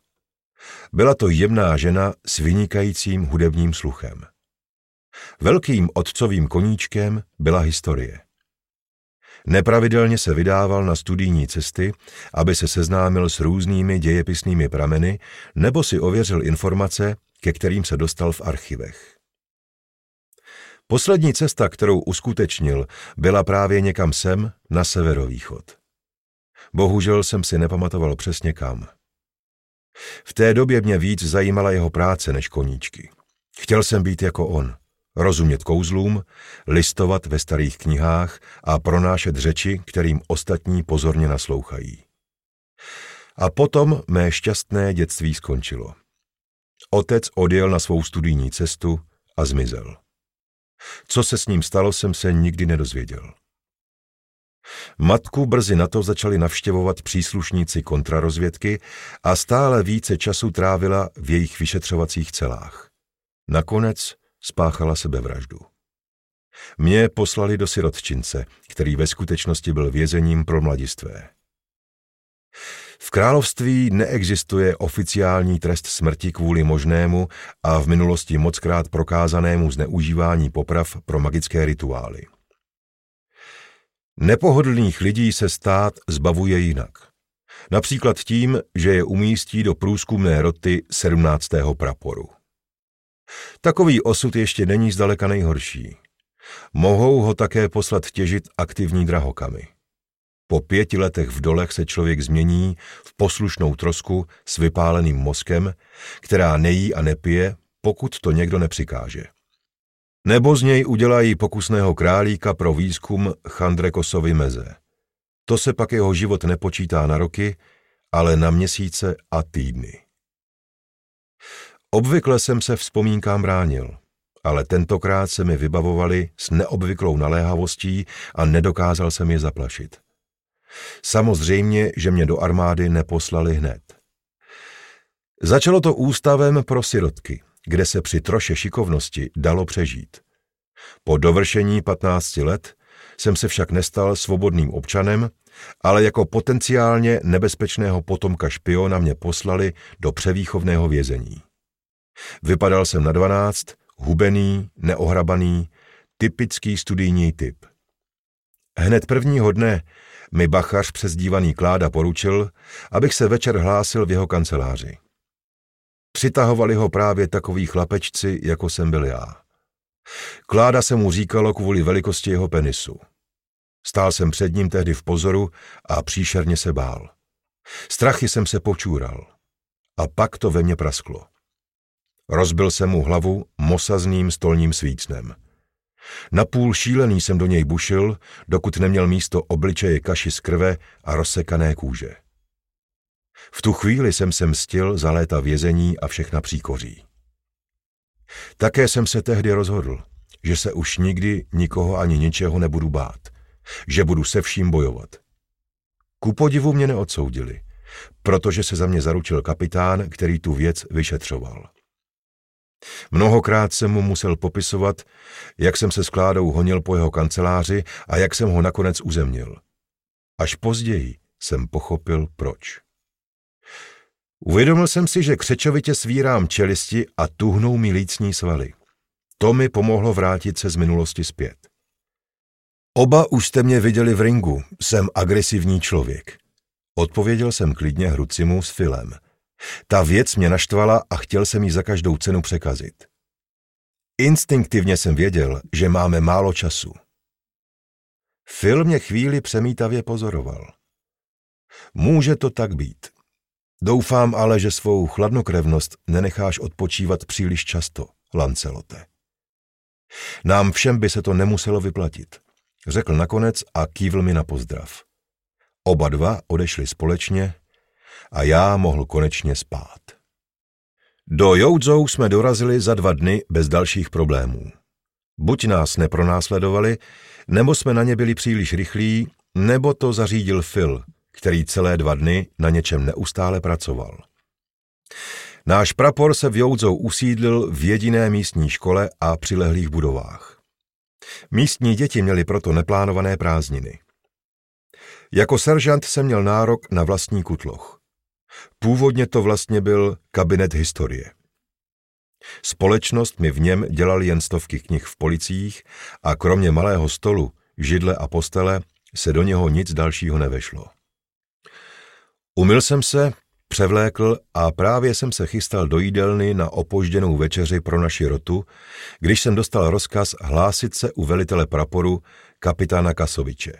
Byla to jemná žena s vynikajícím hudebním sluchem. Velkým otcovým koníčkem byla historie. Nepravidelně se vydával na studijní cesty, aby se seznámil s různými dějepisnými prameny nebo si ověřil informace, ke kterým se dostal v archivech. Poslední cesta, kterou uskutečnil, byla právě někam sem, na severovýchod. Bohužel jsem si nepamatoval přesně kam. V té době mě víc zajímala jeho práce než koníčky. Chtěl jsem být jako on. Rozumět kouzlům, listovat ve starých knihách a pronášet řeči, kterým ostatní pozorně naslouchají. A potom mé šťastné dětství skončilo. Otec odjel na svou studijní cestu a zmizel. Co se s ním stalo, jsem se nikdy nedozvěděl. Matku brzy na to začali navštěvovat příslušníci kontrarozvědky a stále více času trávila v jejich vyšetřovacích celách. Nakonec spáchala sebevraždu. Mě poslali do sirotčince, který ve skutečnosti byl vězením pro mladistvé. V království neexistuje oficiální trest smrti kvůli možnému a v minulosti mockrát prokázanému zneužívání poprav pro magické rituály. Nepohodlných lidí se stát zbavuje jinak. Například tím, že je umístí do průzkumné roty sedmnáctého praporu. Takový osud ještě není zdaleka nejhorší. Mohou ho také poslat těžit aktivní drahokamy. Po pěti letech v dolech se člověk změní v poslušnou trosku s vypáleným mozkem, která nejí a nepije, pokud to někdo nepřikáže. Nebo z něj udělají pokusného králíka pro výzkum Chandrekosovy meze. To se pak jeho život nepočítá na roky, ale na měsíce a týdny. Obvykle jsem se vzpomínkám bránil, ale tentokrát se mi vybavovaly s neobvyklou naléhavostí a nedokázal jsem je zaplašit. Samozřejmě, že mě do armády neposlali hned. Začalo to ústavem pro sirotky, kde se při troše šikovnosti dalo přežít. Po dovršení patnácti let jsem se však nestal svobodným občanem, ale jako potenciálně nebezpečného potomka špiona mě poslali do převýchovného vězení. Vypadal jsem na dvanáct, hubený, neohrabaný, typický studijní typ. Hned prvního dne mi bachař přezdívaný Kláda poručil, abych se večer hlásil v jeho kanceláři. Přitahovali ho právě takoví chlapečci, jako jsem byl já. Kláda se mu říkalo kvůli velikosti jeho penisu. Stál jsem před ním tehdy v pozoru a příšerně se bál. Strachy jsem se počůral. A pak to ve mně prasklo. Rozbil jsem mu hlavu mosazným stolním svícnem. Napůl šílený jsem do něj bušil, dokud neměl místo obličeje kaši z krve a rozsekané kůže. V tu chvíli jsem se mstil za léta vězení a všechna příkoří. Také jsem se tehdy rozhodl, že se už nikdy nikoho ani ničeho nebudu bát, že budu se vším bojovat. Ku podivu mě neodsoudili, protože se za mě zaručil kapitán, který tu věc vyšetřoval. Mnohokrát jsem mu musel popisovat, jak jsem se s Kládou honil po jeho kanceláři a jak jsem ho nakonec uzemnil. Až později jsem pochopil, proč. Uvědomil jsem si, že křečovitě svírám čelisti a tuhnou mi lícní svaly. To mi pomohlo vrátit se z minulosti zpět. Oba už jste mě viděli v ringu, jsem agresivní člověk. Odpověděl jsem klidně Hrucimu s Philem. Ta věc mě naštvala a chtěl jsem ji za každou cenu překazit. Instinktivně jsem věděl, že máme málo času. Phil mě chvíli přemítavě pozoroval. Může to tak být. Doufám ale, že svou chladnokrevnost nenecháš odpočívat příliš často, Lancelote. Nám všem by se to nemuselo vyplatit, řekl nakonec a kývl mi na pozdrav. Oba dva odešli společně a já mohl konečně spát. Do Joudzou jsme dorazili za dva dny bez dalších problémů. Buď nás nepronásledovali, nebo jsme na ně byli příliš rychlí, nebo to zařídil Phil, který celé dva dny na něčem neustále pracoval. Náš prapor se v Joudzou usídlil v jediné místní škole a přilehlých budovách. Místní děti měly proto neplánované prázdniny. Jako seržant jsem měl nárok na vlastní kutloch. Původně to vlastně byl kabinet historie. Společnost mi v něm dělali jen stovky knih v policích a kromě malého stolu, židle a postele se do něho nic dalšího nevešlo. Umyl jsem se, převlékl a právě jsem se chystal do jídelny na opožděnou večeři pro naši rotu, když jsem dostal rozkaz hlásit se u velitele praporu kapitána Kasoviče.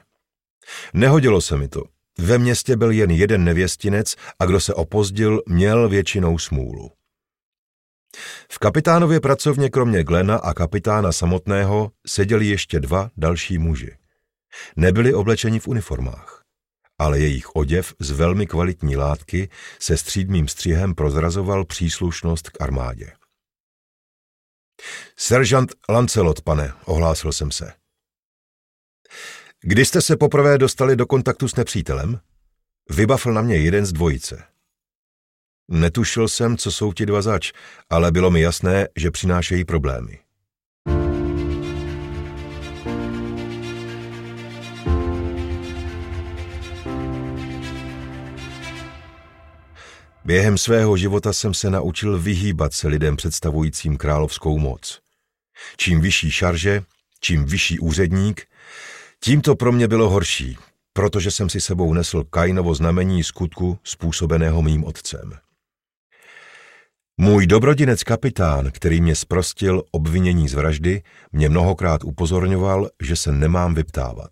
Nehodilo se mi to. Ve městě byl jen jeden nevěstinec a kdo se opozdil, měl většinou smůlu. V kapitánově pracovně kromě Glena a kapitána samotného seděli ještě dva další muži. Nebyli oblečeni v uniformách, ale jejich oděv z velmi kvalitní látky se střídmým střihem prozrazoval příslušnost k armádě. Seržant Lancelot, pane, ohlásil jsem se. Kdy jste se poprvé dostali do kontaktu s nepřítelem? Vybavil na mě jeden z dvojice. Netušil jsem, co jsou ti dva zač, ale bylo mi jasné, že přinášejí problémy. Během svého života jsem se naučil vyhýbat se lidem představujícím královskou moc. Čím vyšší šarže, čím vyšší úředník, tím to pro mě bylo horší, protože jsem si sebou nesl Kainovo znamení skutku způsobeného mým otcem. Můj dobrodinec kapitán, který mě zprostil obvinění z vraždy, mě mnohokrát upozorňoval, že se nemám vyptávat.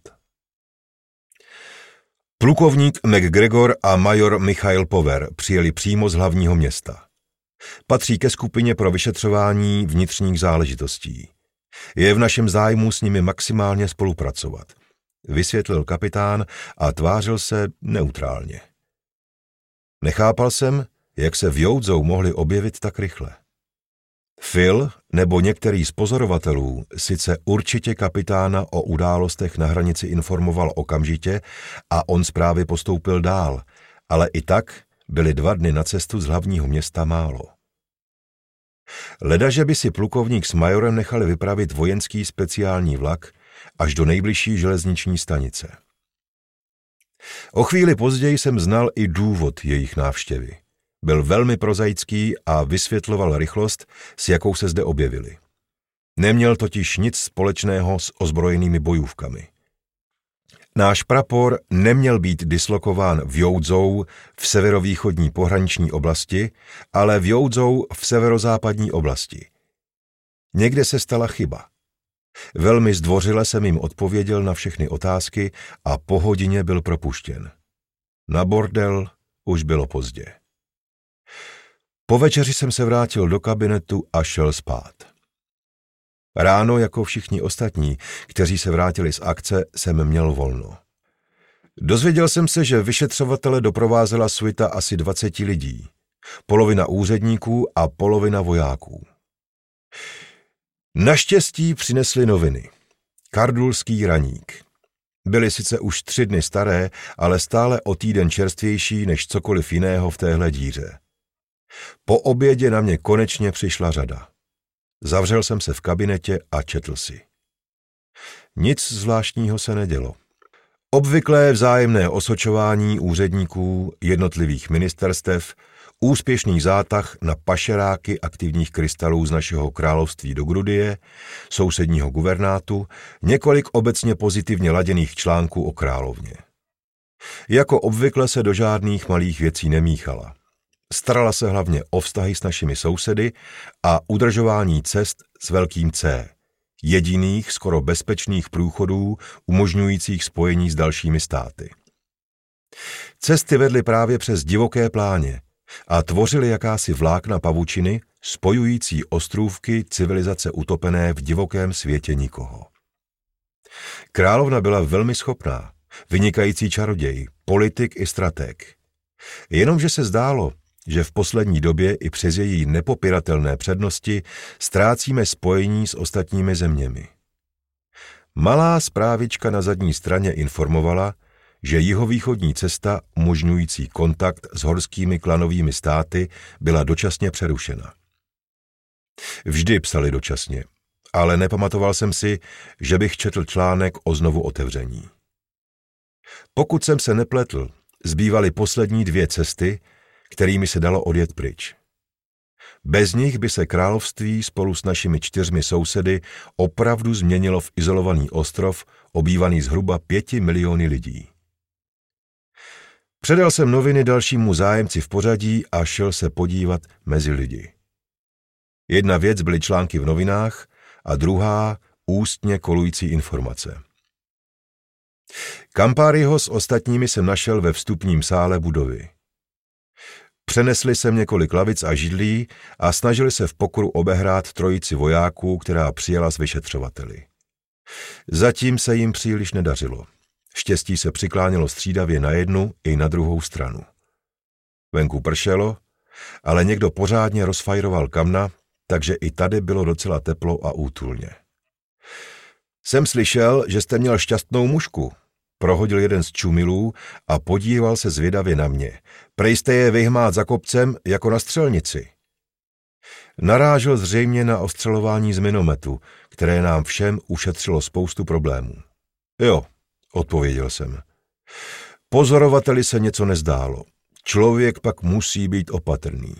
Plukovník McGregor a major Michael Power přijeli přímo z hlavního města. Patří ke skupině pro vyšetřování vnitřních záležitostí. Je v našem zájmu s nimi maximálně spolupracovat, vysvětlil kapitán a tvářil se neutrálně. Nechápal jsem, jak se v Joudzou mohli objevit tak rychle. Phil nebo některý z pozorovatelů sice určitě kapitána o událostech na hranici informoval okamžitě a on zprávy postoupil dál, ale i tak byly dva dny na cestu z hlavního města málo. Ledaže by si plukovník s majorem nechali vypravit vojenský speciální vlak až do nejbližší železniční stanice. O chvíli později jsem znal i důvod jejich návštěvy. Byl velmi prozaický a vysvětloval rychlost, s jakou se zde objevili. Neměl totiž nic společného s ozbrojenými bojůvkami. Náš prapor neměl být dislokován v Joudzou v severovýchodní pohraniční oblasti, ale v Joudzou v severozápadní oblasti. Někde se stala chyba. Velmi zdvořile jsem jim odpověděl na všechny otázky a po hodině byl propuštěn. Na bordel už bylo pozdě. Po večeři jsem se vrátil do kabinetu a šel spát. Ráno, jako všichni ostatní, kteří se vrátili z akce, jsem měl volno. Dozvěděl jsem se, že vyšetřovatele doprovázela suita asi dvaceti lidí, polovina úředníků a polovina vojáků. Naštěstí přinesli noviny. Kardulský raník. Byly sice už tři dny staré, ale stále o týden čerstvější než cokoliv jiného v téhle díře. Po obědě na mě konečně přišla řada. Zavřel jsem se v kabinetě a četl si. Nic zvláštního se nedělo. Obvyklé vzájemné osočování úředníků, jednotlivých ministerstev, úspěšný zátah na pašeráky aktivních krystalů z našeho království do Grudie, sousedního guvernátu, několik obecně pozitivně laděných článků o královně. Jako obvykle se do žádných malých věcí nemíchala. Starala se hlavně o vztahy s našimi sousedy a udržování cest s velkým C, jediných skoro bezpečných průchodů umožňujících spojení s dalšími státy. Cesty vedly právě přes divoké pláně a tvořily jakási vlákna pavučiny, spojující ostrůvky civilizace utopené v divokém světě nikoho. Královna byla velmi schopná, vynikající čaroděj, politik i stratég. Jenomže se zdálo, že v poslední době i přes její nepopiratelné přednosti ztrácíme spojení s ostatními zeměmi. Malá zprávička na zadní straně informovala, že jihovýchodní cesta umožňující kontakt s horskými klanovými státy byla dočasně přerušena. Vždy psali dočasně, ale nepamatoval jsem si, že bych četl článek o znovu otevření. Pokud jsem se nepletl, zbývaly poslední dvě cesty, kterými se dalo odjet pryč. Bez nich by se království spolu s našimi čtyřmi sousedy opravdu změnilo v izolovaný ostrov, obývaný zhruba pěti miliony lidí. Předal jsem noviny dalšímu zájemci v pořadí a šel se podívat mezi lidi. Jedna věc byly články v novinách a druhá ústně kolující informace. Kampáriho s ostatními jsem našel ve vstupním sále budovy. Přenesli sem několik lavic a židlí a snažili se v pokoru obehrát trojici vojáků, která přijela s vyšetřovateli. Zatím se jim příliš nedařilo. Štěstí se přiklánělo střídavě na jednu i na druhou stranu. Venku pršelo, ale někdo pořádně rozfajroval kamna, takže i tady bylo docela teplo a útulně. Jsem slyšel, že jste měl šťastnou mušku, prohodil jeden z čumilů a podíval se zvědavě na mě. Prej jste je vyhmát za kopcem jako na střelnici. Narážel zřejmě na ostřelování z minometu, které nám všem ušetřilo spoustu problémů. Jo, odpověděl jsem. Pozorovateli se něco nezdálo. Člověk pak musí být opatrný.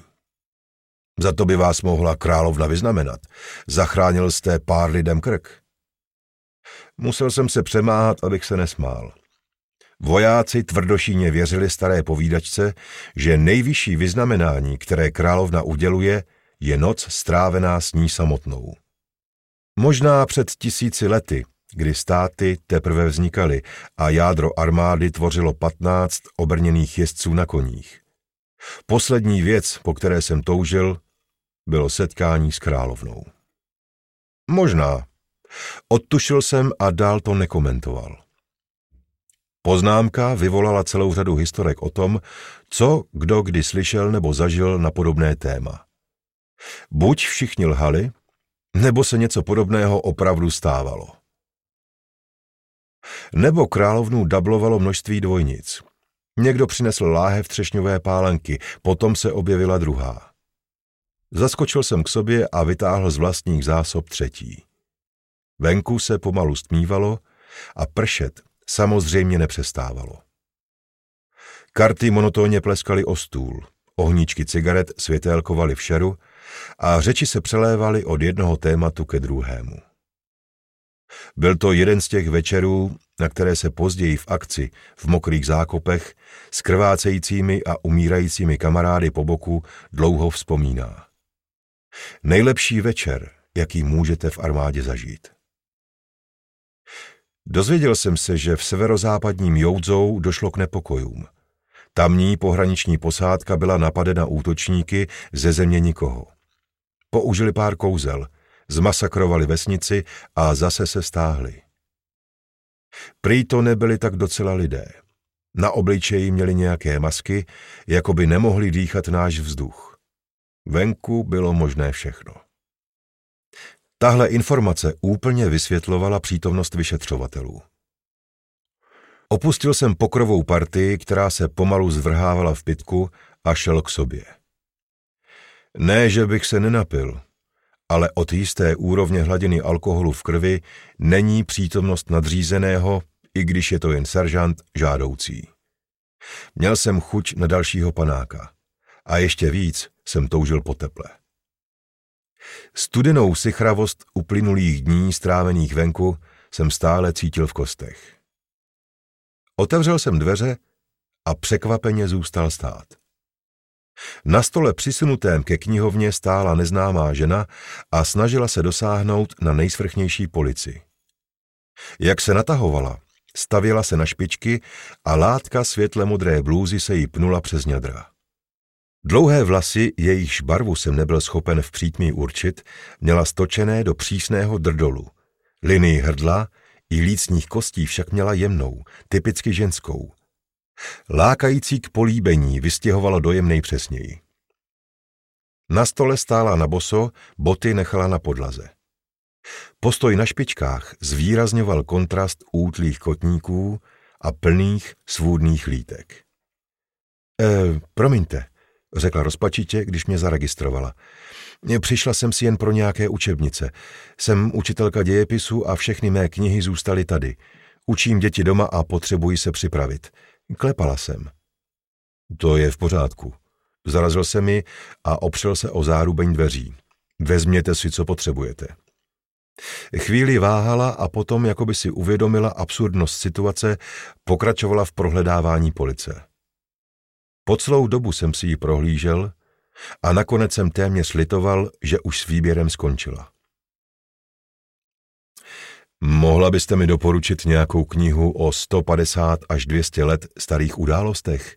Za to by vás mohla královna vyznamenat. Zachránil jste pár lidem krk. Musel jsem se přemáhat, abych se nesmál. Vojáci tvrdošíně věřili staré povídačce, že nejvyšší vyznamenání, které královna uděluje, je noc strávená s ní samotnou. Možná před tisíci lety, kdy státy teprve vznikaly a jádro armády tvořilo patnáct obrněných jezdců na koních. Poslední věc, po které jsem toužil, bylo setkání s královnou. Možná. Odtušil jsem a dál to nekomentoval. Poznámka vyvolala celou řadu historek o tom, co kdo kdy slyšel nebo zažil na podobné téma. Buď všichni lhali, nebo se něco podobného opravdu stávalo. Nebo královnu dablovalo množství dvojnic. Někdo přinesl láhev třešňové pálenky, potom se objevila druhá. Zaskočil jsem k sobě a vytáhl z vlastních zásob třetí. Venku se pomalu stmívalo a pršet samozřejmě nepřestávalo. Karty monotónně pleskaly o stůl, ohníčky cigaret světélkovaly v šeru a řeči se přelévaly od jednoho tématu ke druhému. Byl to jeden z těch večerů, na které se později v akci, v mokrých zákopech, s krvácejícími a umírajícími kamarády po boku dlouho vzpomíná. Nejlepší večer, jaký můžete v armádě zažít. Dozvěděl jsem se, že v severozápadním Joudzou došlo k nepokojům. Tamní pohraniční posádka byla napadena útočníky ze země nikoho. Použili pár kouzel, zmasakrovali vesnici a zase se stáhli. Prý to nebyli tak docela lidé. Na obličeji měli nějaké masky, jako by nemohli dýchat náš vzduch. Venku bylo možné všechno. Tahle informace úplně vysvětlovala přítomnost vyšetřovatelů. Opustil jsem pokrovou partii, která se pomalu zvrhávala v pitku, a šel k sobě. Ne, že bych se nenapil, ale od jisté úrovně hladiny alkoholu v krvi není přítomnost nadřízeného, i když je to jen seržant, žádoucí. Měl jsem chuť na dalšího panáka a ještě víc jsem toužil po teple. Studenou sichravost uplynulých dní strávených venku jsem stále cítil v kostech. Otevřel jsem dveře a překvapeně zůstal stát. Na stole přisunutém ke knihovně stála neznámá žena a snažila se dosáhnout na nejsvrchnější polici. Jak se natahovala, stavěla se na špičky a látka světle modré blůzy se jí pnula přes ňadra. Dlouhé vlasy, jejichž barvu jsem nebyl schopen v přítmí určit, měla stočené do přísného drdolu. Linii hrdla i lícních kostí však měla jemnou, typicky ženskou. Lákající k políbení vystěhovalo dojem nejpřesněji. Na stole stála naboso, boty nechala na podlaze. Postoj na špičkách zvýrazňoval kontrast útlých kotníků a plných svůdných lítek. E, promiňte, řekla rozpačitě, když mě zaregistrovala. Přišla jsem si jen pro nějaké učebnice. Jsem učitelka dějepisu a všechny mé knihy zůstaly tady. Učím děti doma a potřebuji se připravit. Klepala jsem. To je v pořádku. Zarazil se mi a opřel se o zárubeň dveří. Vezměte si, co potřebujete. Chvíli váhala a potom, jako by si uvědomila absurdnost situace, pokračovala v prohledávání police. Po celou dobu jsem si ji prohlížel a nakonec jsem téměř litoval, že už s výběrem skončila. Mohla byste mi doporučit nějakou knihu o sto padesát až dvě stě let starých událostech?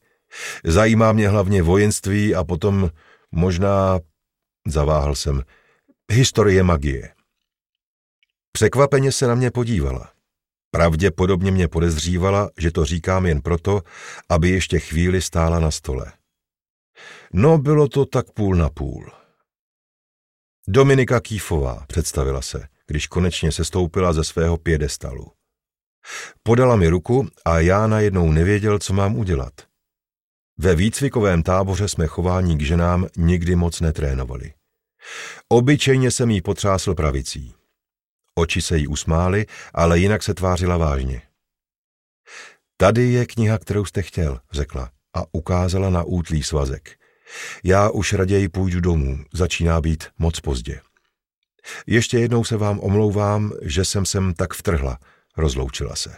Zajímá mě hlavně vojenství a potom možná, zaváhal jsem, historie magie. Překvapeně se na mě podívala. Pravděpodobně mě podezřívala, že to říkám jen proto, aby ještě chvíli stála na stole. No, bylo to tak půl na půl. Dominika Kýfová, představila se, když konečně sestoupila ze svého piedestalu. Podala mi ruku a já najednou nevěděl, co mám udělat. Ve výcvikovém táboře jsme chování k ženám nikdy moc netrénovali. Obyčejně jsem jí potřásl pravicí. Oči se jí usmály, ale jinak se tvářila vážně. Tady je kniha, kterou jste chtěl, řekla a ukázala na útlý svazek. Já už raději půjdu domů, začíná být moc pozdě. Ještě jednou se vám omlouvám, že jsem sem tak vtrhla, rozloučila se.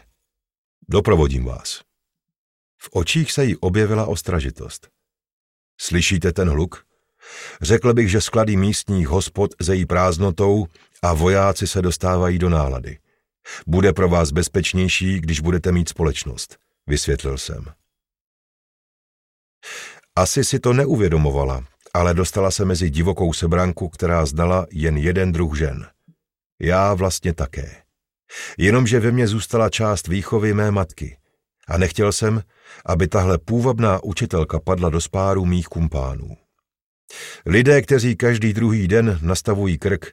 Doprovodím vás. V očích se jí objevila ostražitost. Slyšíte ten hluk? Řekl bych, že sklady místních hospod ze jí prázdnotou a vojáci se dostávají do nálady. Bude pro vás bezpečnější, když budete mít společnost, vysvětlil jsem. Asi si to neuvědomovala, ale dostala se mezi divokou sebranku, která znala jen jeden druh žen. Já vlastně také. Jenomže ve mně zůstala část výchovy mé matky a nechtěl jsem, aby tahle půvabná učitelka padla do spáru mých kumpánů. Lidé, kteří každý druhý den nastavují krk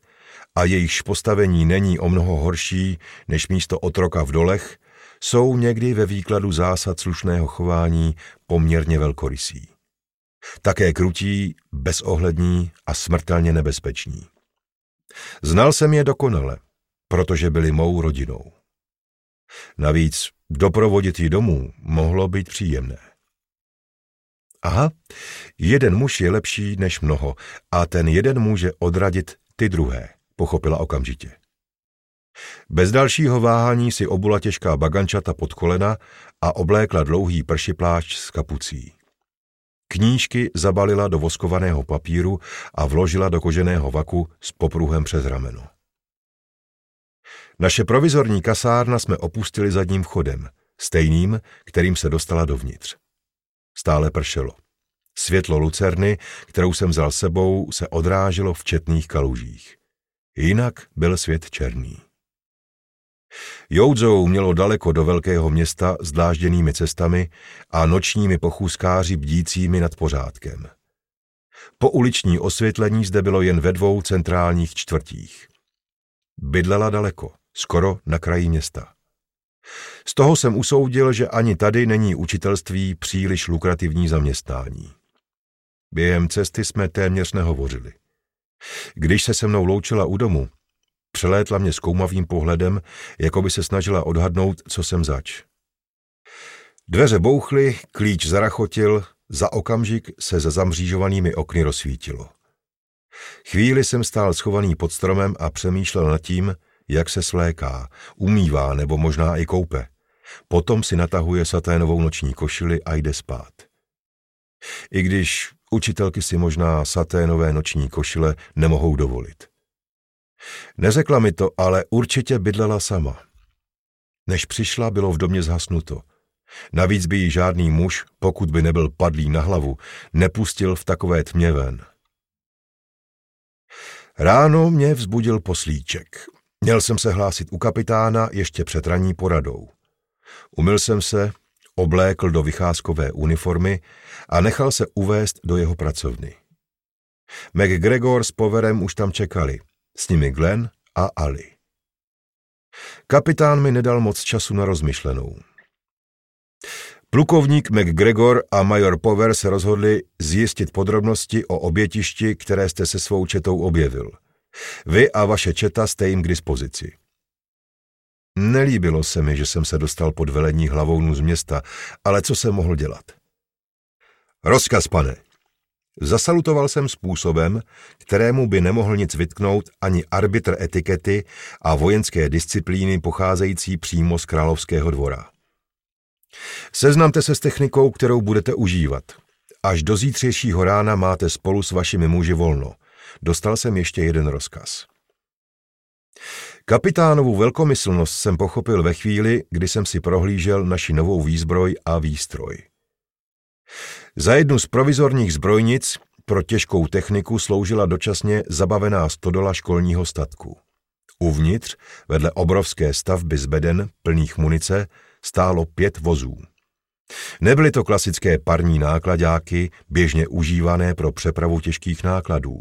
a jejichž postavení není o mnoho horší než místo otroka v dolech, jsou někdy ve výkladu zásad slušného chování poměrně velkorysí. Také krutí, bezohlední a smrtelně nebezpeční. Znal jsem je dokonale, protože byli mou rodinou. Navíc doprovodit ji domů mohlo být příjemné. Aha, jeden muž je lepší než mnoho a ten jeden může odradit ty druhé, pochopila okamžitě. Bez dalšího váhání si obula těžká bagančata pod kolena a oblékla dlouhý pršiplášť s kapucí. Knížky zabalila do voskovaného papíru a vložila do koženého vaku s popruhem přes rameno. Naše provizorní kasárna jsme opustili zadním vchodem, stejným, kterým se dostala dovnitř. Stále pršelo. Světlo lucerny, kterou jsem vzal sebou, se odráželo v četných kalužích. Jinak byl svět černý. Joudzou mělo daleko do velkého města s dlážděnými cestami a nočními pochůzkáři bdícími nad pořádkem. Po uliční osvětlení zde bylo jen ve dvou centrálních čtvrtích. Bydlela daleko, skoro na kraji města. Z toho jsem usoudil, že ani tady není učitelství příliš lukrativní zaměstnání. Během cesty jsme téměř nehovořili. Když se se mnou loučila u domu, přelétla mě zkoumavým pohledem, jako by se snažila odhadnout, co jsem zač. Dveře bouchly, klíč zarachotil, za okamžik se za zamřížovanými okny rozsvítilo. Chvíli jsem stál schovaný pod stromem a přemýšlel nad tím, jak se svléká, umývá nebo možná i koupe. Potom si natahuje saténovou noční košili a jde spát. I když učitelky si možná saténové noční košile nemohou dovolit. Neřekla mi to, ale určitě bydlela sama. Než přišla, bylo v domě zhasnuto. Navíc by ji žádný muž, pokud by nebyl padlý na hlavu, nepustil v takové tmě ven. Ráno mě vzbudil poslíček. Měl jsem se hlásit u kapitána ještě před ranní poradou. Umyl jsem se, oblékl do vycházkové uniformy a nechal se uvést do jeho pracovny. McGregor s Powerem už tam čekali, s nimi Glen a Ali. Kapitán mi nedal moc času na rozmyšlenou. Plukovník McGregor a major Power se rozhodli zjistit podrobnosti o obětišti, které jste se svou četou objevil. Vy a vaše četa jste jim k dispozici. Nelíbilo se mi, že jsem se dostal pod velení hlavounů z města, ale co jsem mohl dělat? Rozkaz, pane. Zasalutoval jsem způsobem, kterému by nemohl nic vytknout ani arbitr etikety a vojenské disciplíny pocházející přímo z královského dvora. Seznamte se s technikou, kterou budete užívat. Až do zítřejšího rána máte spolu s vašimi muži volno. Dostal jsem ještě jeden rozkaz. Kapitánovu velkomyslnost jsem pochopil ve chvíli, kdy jsem si prohlížel naši novou výzbroj a výstroj. Za jednu z provizorních zbrojnic pro těžkou techniku sloužila dočasně zabavená stodola školního statku. Uvnitř, vedle obrovské stavby z beden plných munice, stálo pět vozů. Nebyly to klasické parní nákladáky, běžně užívané pro přepravu těžkých nákladů,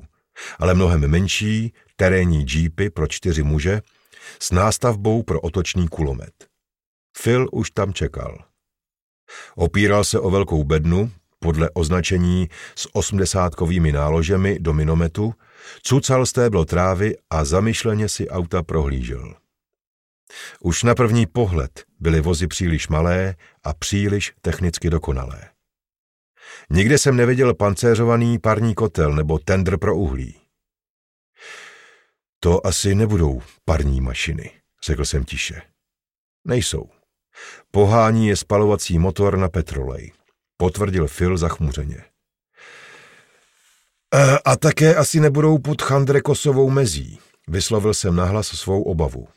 ale mnohem menší terénní džípy pro čtyři muže s nástavbou pro otočný kulomet. Phil už tam čekal. Opíral se o velkou bednu, podle označení s osmdesátkovými náložemi do minometu, cucal stéblo trávy a zamyšleně si auta prohlížel. Už na první pohled byly vozy příliš malé a příliš technicky dokonalé. Nikde jsem neviděl pancéřovaný parní kotel nebo tendr pro uhlí. To asi nebudou parní mašiny, řekl jsem tiše. Nejsou. Pohání je spalovací motor na petrolej, potvrdil Phil zachmuřeně. E, a také asi nebudou pod Chandrekosovou mezí, vyslovil jsem nahlas svou obavu.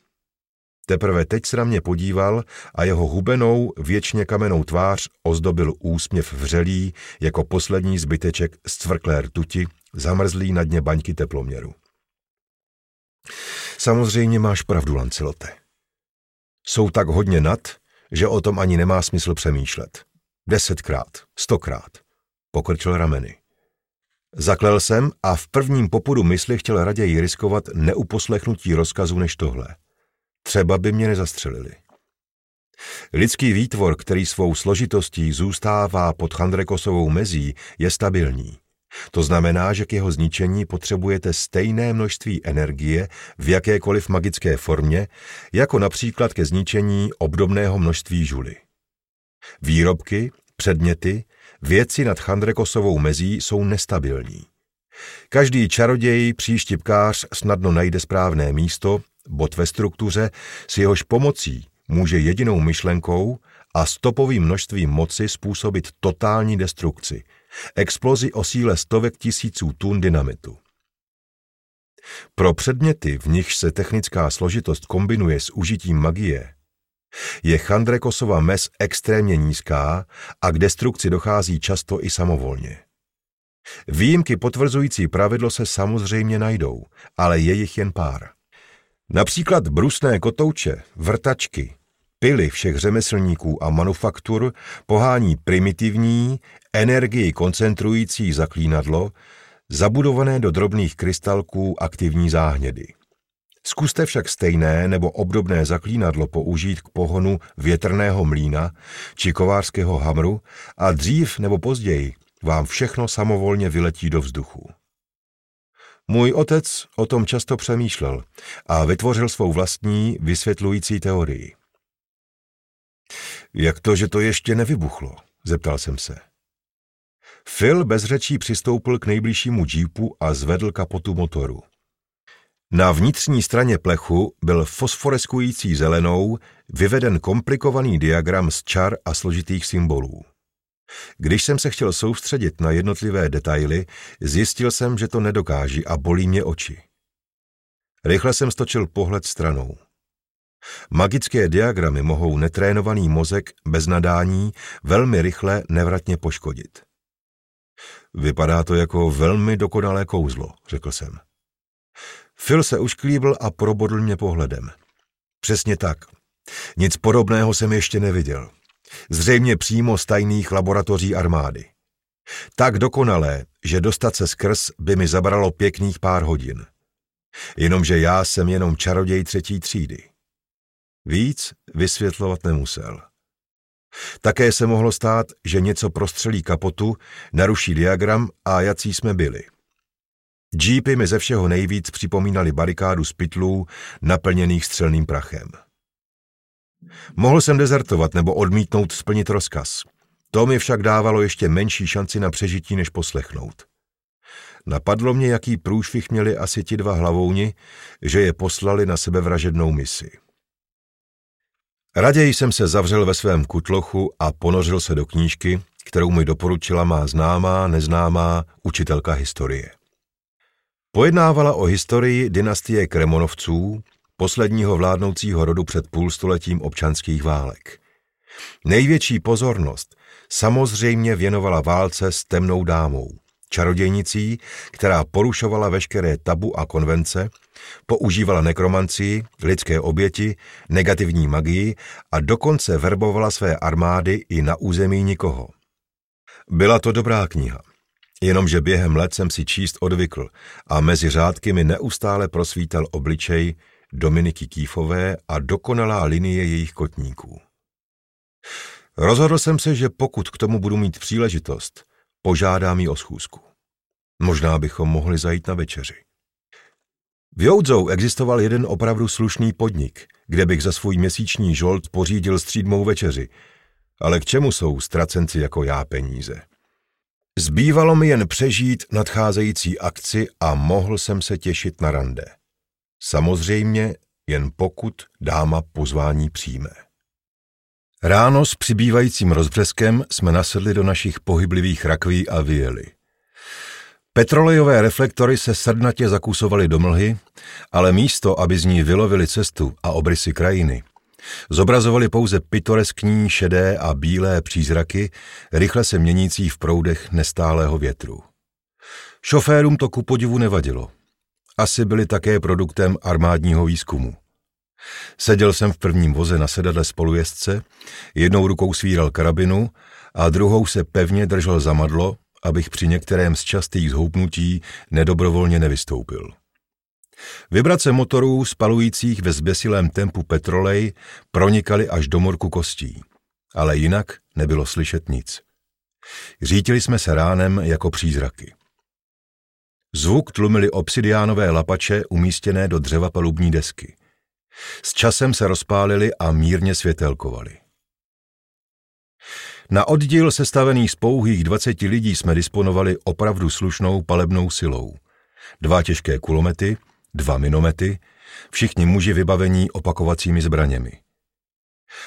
Teprve teď se na mě podíval a jeho hubenou, věčně kamennou tvář ozdobil úsměv vřelý jako poslední zbyteček z cvrklé rtuti, zamrzlý na dně baňky teploměru. Samozřejmě máš pravdu, Lancelote. Jsou tak hodně nad, že o tom ani nemá smysl přemýšlet. Desetkrát, stokrát. Pokrčil rameny. Zaklel jsem a v prvním popudu mysli chtěl raději riskovat neuposlechnutí rozkazu než tohle. Třeba by mě nezastřelili. Lidský výtvor, který svou složitostí zůstává pod Chandrekosovou mezí, je stabilní. To znamená, že k jeho zničení potřebujete stejné množství energie v jakékoliv magické formě, jako například ke zničení obdobného množství žuly. Výrobky, předměty, věci nad Chandrekosovou mezí jsou nestabilní. Každý čaroděj, příštipkář snadno najde správné místo, bod ve struktuře, s jehož pomocí může jedinou myšlenkou a stopovým množstvím moci způsobit totální destrukci, explozi o síle stovek tisíců tun dynamitu. Pro předměty, v nichž se technická složitost kombinuje s užitím magie, je Chandrekosova mez extrémně nízká a k destrukci dochází často i samovolně. Výjimky potvrzující pravidlo se samozřejmě najdou, ale je jich jen pár. Například brusné kotouče, vrtačky, pily všech řemeslníků a manufaktur pohání primitivní, energii koncentrující zaklínadlo, zabudované do drobných krystalků aktivní záhnědy. Zkuste však stejné nebo obdobné zaklínadlo použít k pohonu větrného mlýna či kovářského hamru a dřív nebo později vám všechno samovolně vyletí do vzduchu. Můj otec o tom často přemýšlel a vytvořil svou vlastní vysvětlující teorii. Jak to, že to ještě nevybuchlo? Zeptal jsem se. Phil bez řečí přistoupil k nejbližšímu džípu a zvedl kapotu motoru. Na vnitřní straně plechu byl fosforeskující zelenou vyveden komplikovaný diagram z čar a složitých symbolů. Když jsem se chtěl soustředit na jednotlivé detaily, zjistil jsem, že to nedokáží a bolí mě oči. Rychle jsem stočil pohled stranou. Magické diagramy mohou netrénovaný mozek bez nadání velmi rychle nevratně poškodit. Vypadá to jako velmi dokonalé kouzlo, řekl jsem. Phil se ušklíbil a probodl mě pohledem. Přesně tak. Nic podobného jsem ještě neviděl. Zřejmě přímo z tajných laboratoří armády. Tak dokonalé, že dostat se skrz by mi zabralo pěkných pár hodin. Jenomže já jsem jenom čaroděj třetí třídy. Víc vysvětlovat nemusel. Také se mohlo stát, že něco prostřelí kapotu, naruší diagram a jací jsme byli. Jeepy mi ze všeho nejvíc připomínaly barikádu z pytlů naplněných střelným prachem. Mohl jsem dezertovat nebo odmítnout splnit rozkaz. To mi však dávalo ještě menší šanci na přežití, než poslechnout. Napadlo mě, jaký průšvih měli asi ti dva hlavouni, že je poslali na sebevražednou misi. Raději jsem se zavřel ve svém kutlochu a ponořil se do knížky, kterou mi doporučila má známá, neznámá učitelka historie. Pojednávala o historii dynastie Kremonovců, posledního vládnoucího rodu před půlstoletím občanských válek. Největší pozornost samozřejmě věnovala válce s temnou dámou, čarodějnicí, která porušovala veškeré tabu a konvence, používala nekromancii, lidské oběti, negativní magii a dokonce verbovala své armády i na území nikoho. Byla to dobrá kniha. Jenomže během let jsem si číst odvykl a mezi řádky mi neustále prosvítal obličej Dominiky Kýfové a dokonalá linie jejich kotníků. Rozhodl jsem se, že pokud k tomu budu mít příležitost, požádám ji o schůzku. Možná bychom mohli zajít na večeři. V Joudzou existoval jeden opravdu slušný podnik, kde bych za svůj měsíční žolt pořídil střídmou večeři, ale k čemu jsou ztracenci jako já peníze? Zbývalo mi jen přežít nadcházející akci a mohl jsem se těšit na rande. Samozřejmě jen pokud dáma pozvání přijme. Ráno s přibývajícím rozbřeskem jsme nasedli do našich pohyblivých rakví a vyjeli. Petrolejové reflektory se srdnatě zakusovaly do mlhy, ale místo, aby z ní vylovili cestu a obrysy krajiny, zobrazovali pouze pitoreskní šedé a bílé přízraky, rychle se měnící v proudech nestálého větru. Šoférům to ku podivu nevadilo. Asi byli také produktem armádního výzkumu. Seděl jsem v prvním voze na sedadle spolujezdce, jednou rukou svíral karabinu a druhou se pevně držel za madlo, abych při některém z častých zhoupnutí nedobrovolně nevystoupil. Vibrace motorů spalujících ve zběsilém tempu petrolej pronikaly až do morku kostí, ale jinak nebylo slyšet nic. Řítili jsme se ránem jako přízraky. Zvuk tlumily obsidiánové lapače umístěné do dřeva palubní desky. S časem se rozpálily a mírně světelkovaly. Na oddíl sestavený z pouhých dvaceti lidí jsme disponovali opravdu slušnou palebnou silou. Dva těžké kulomety, dva minomety, všichni muži vybavení opakovacími zbraněmi.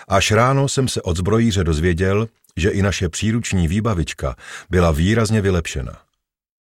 Až ráno jsem se od zbrojíře dozvěděl, že i naše příruční výbavička byla výrazně vylepšena.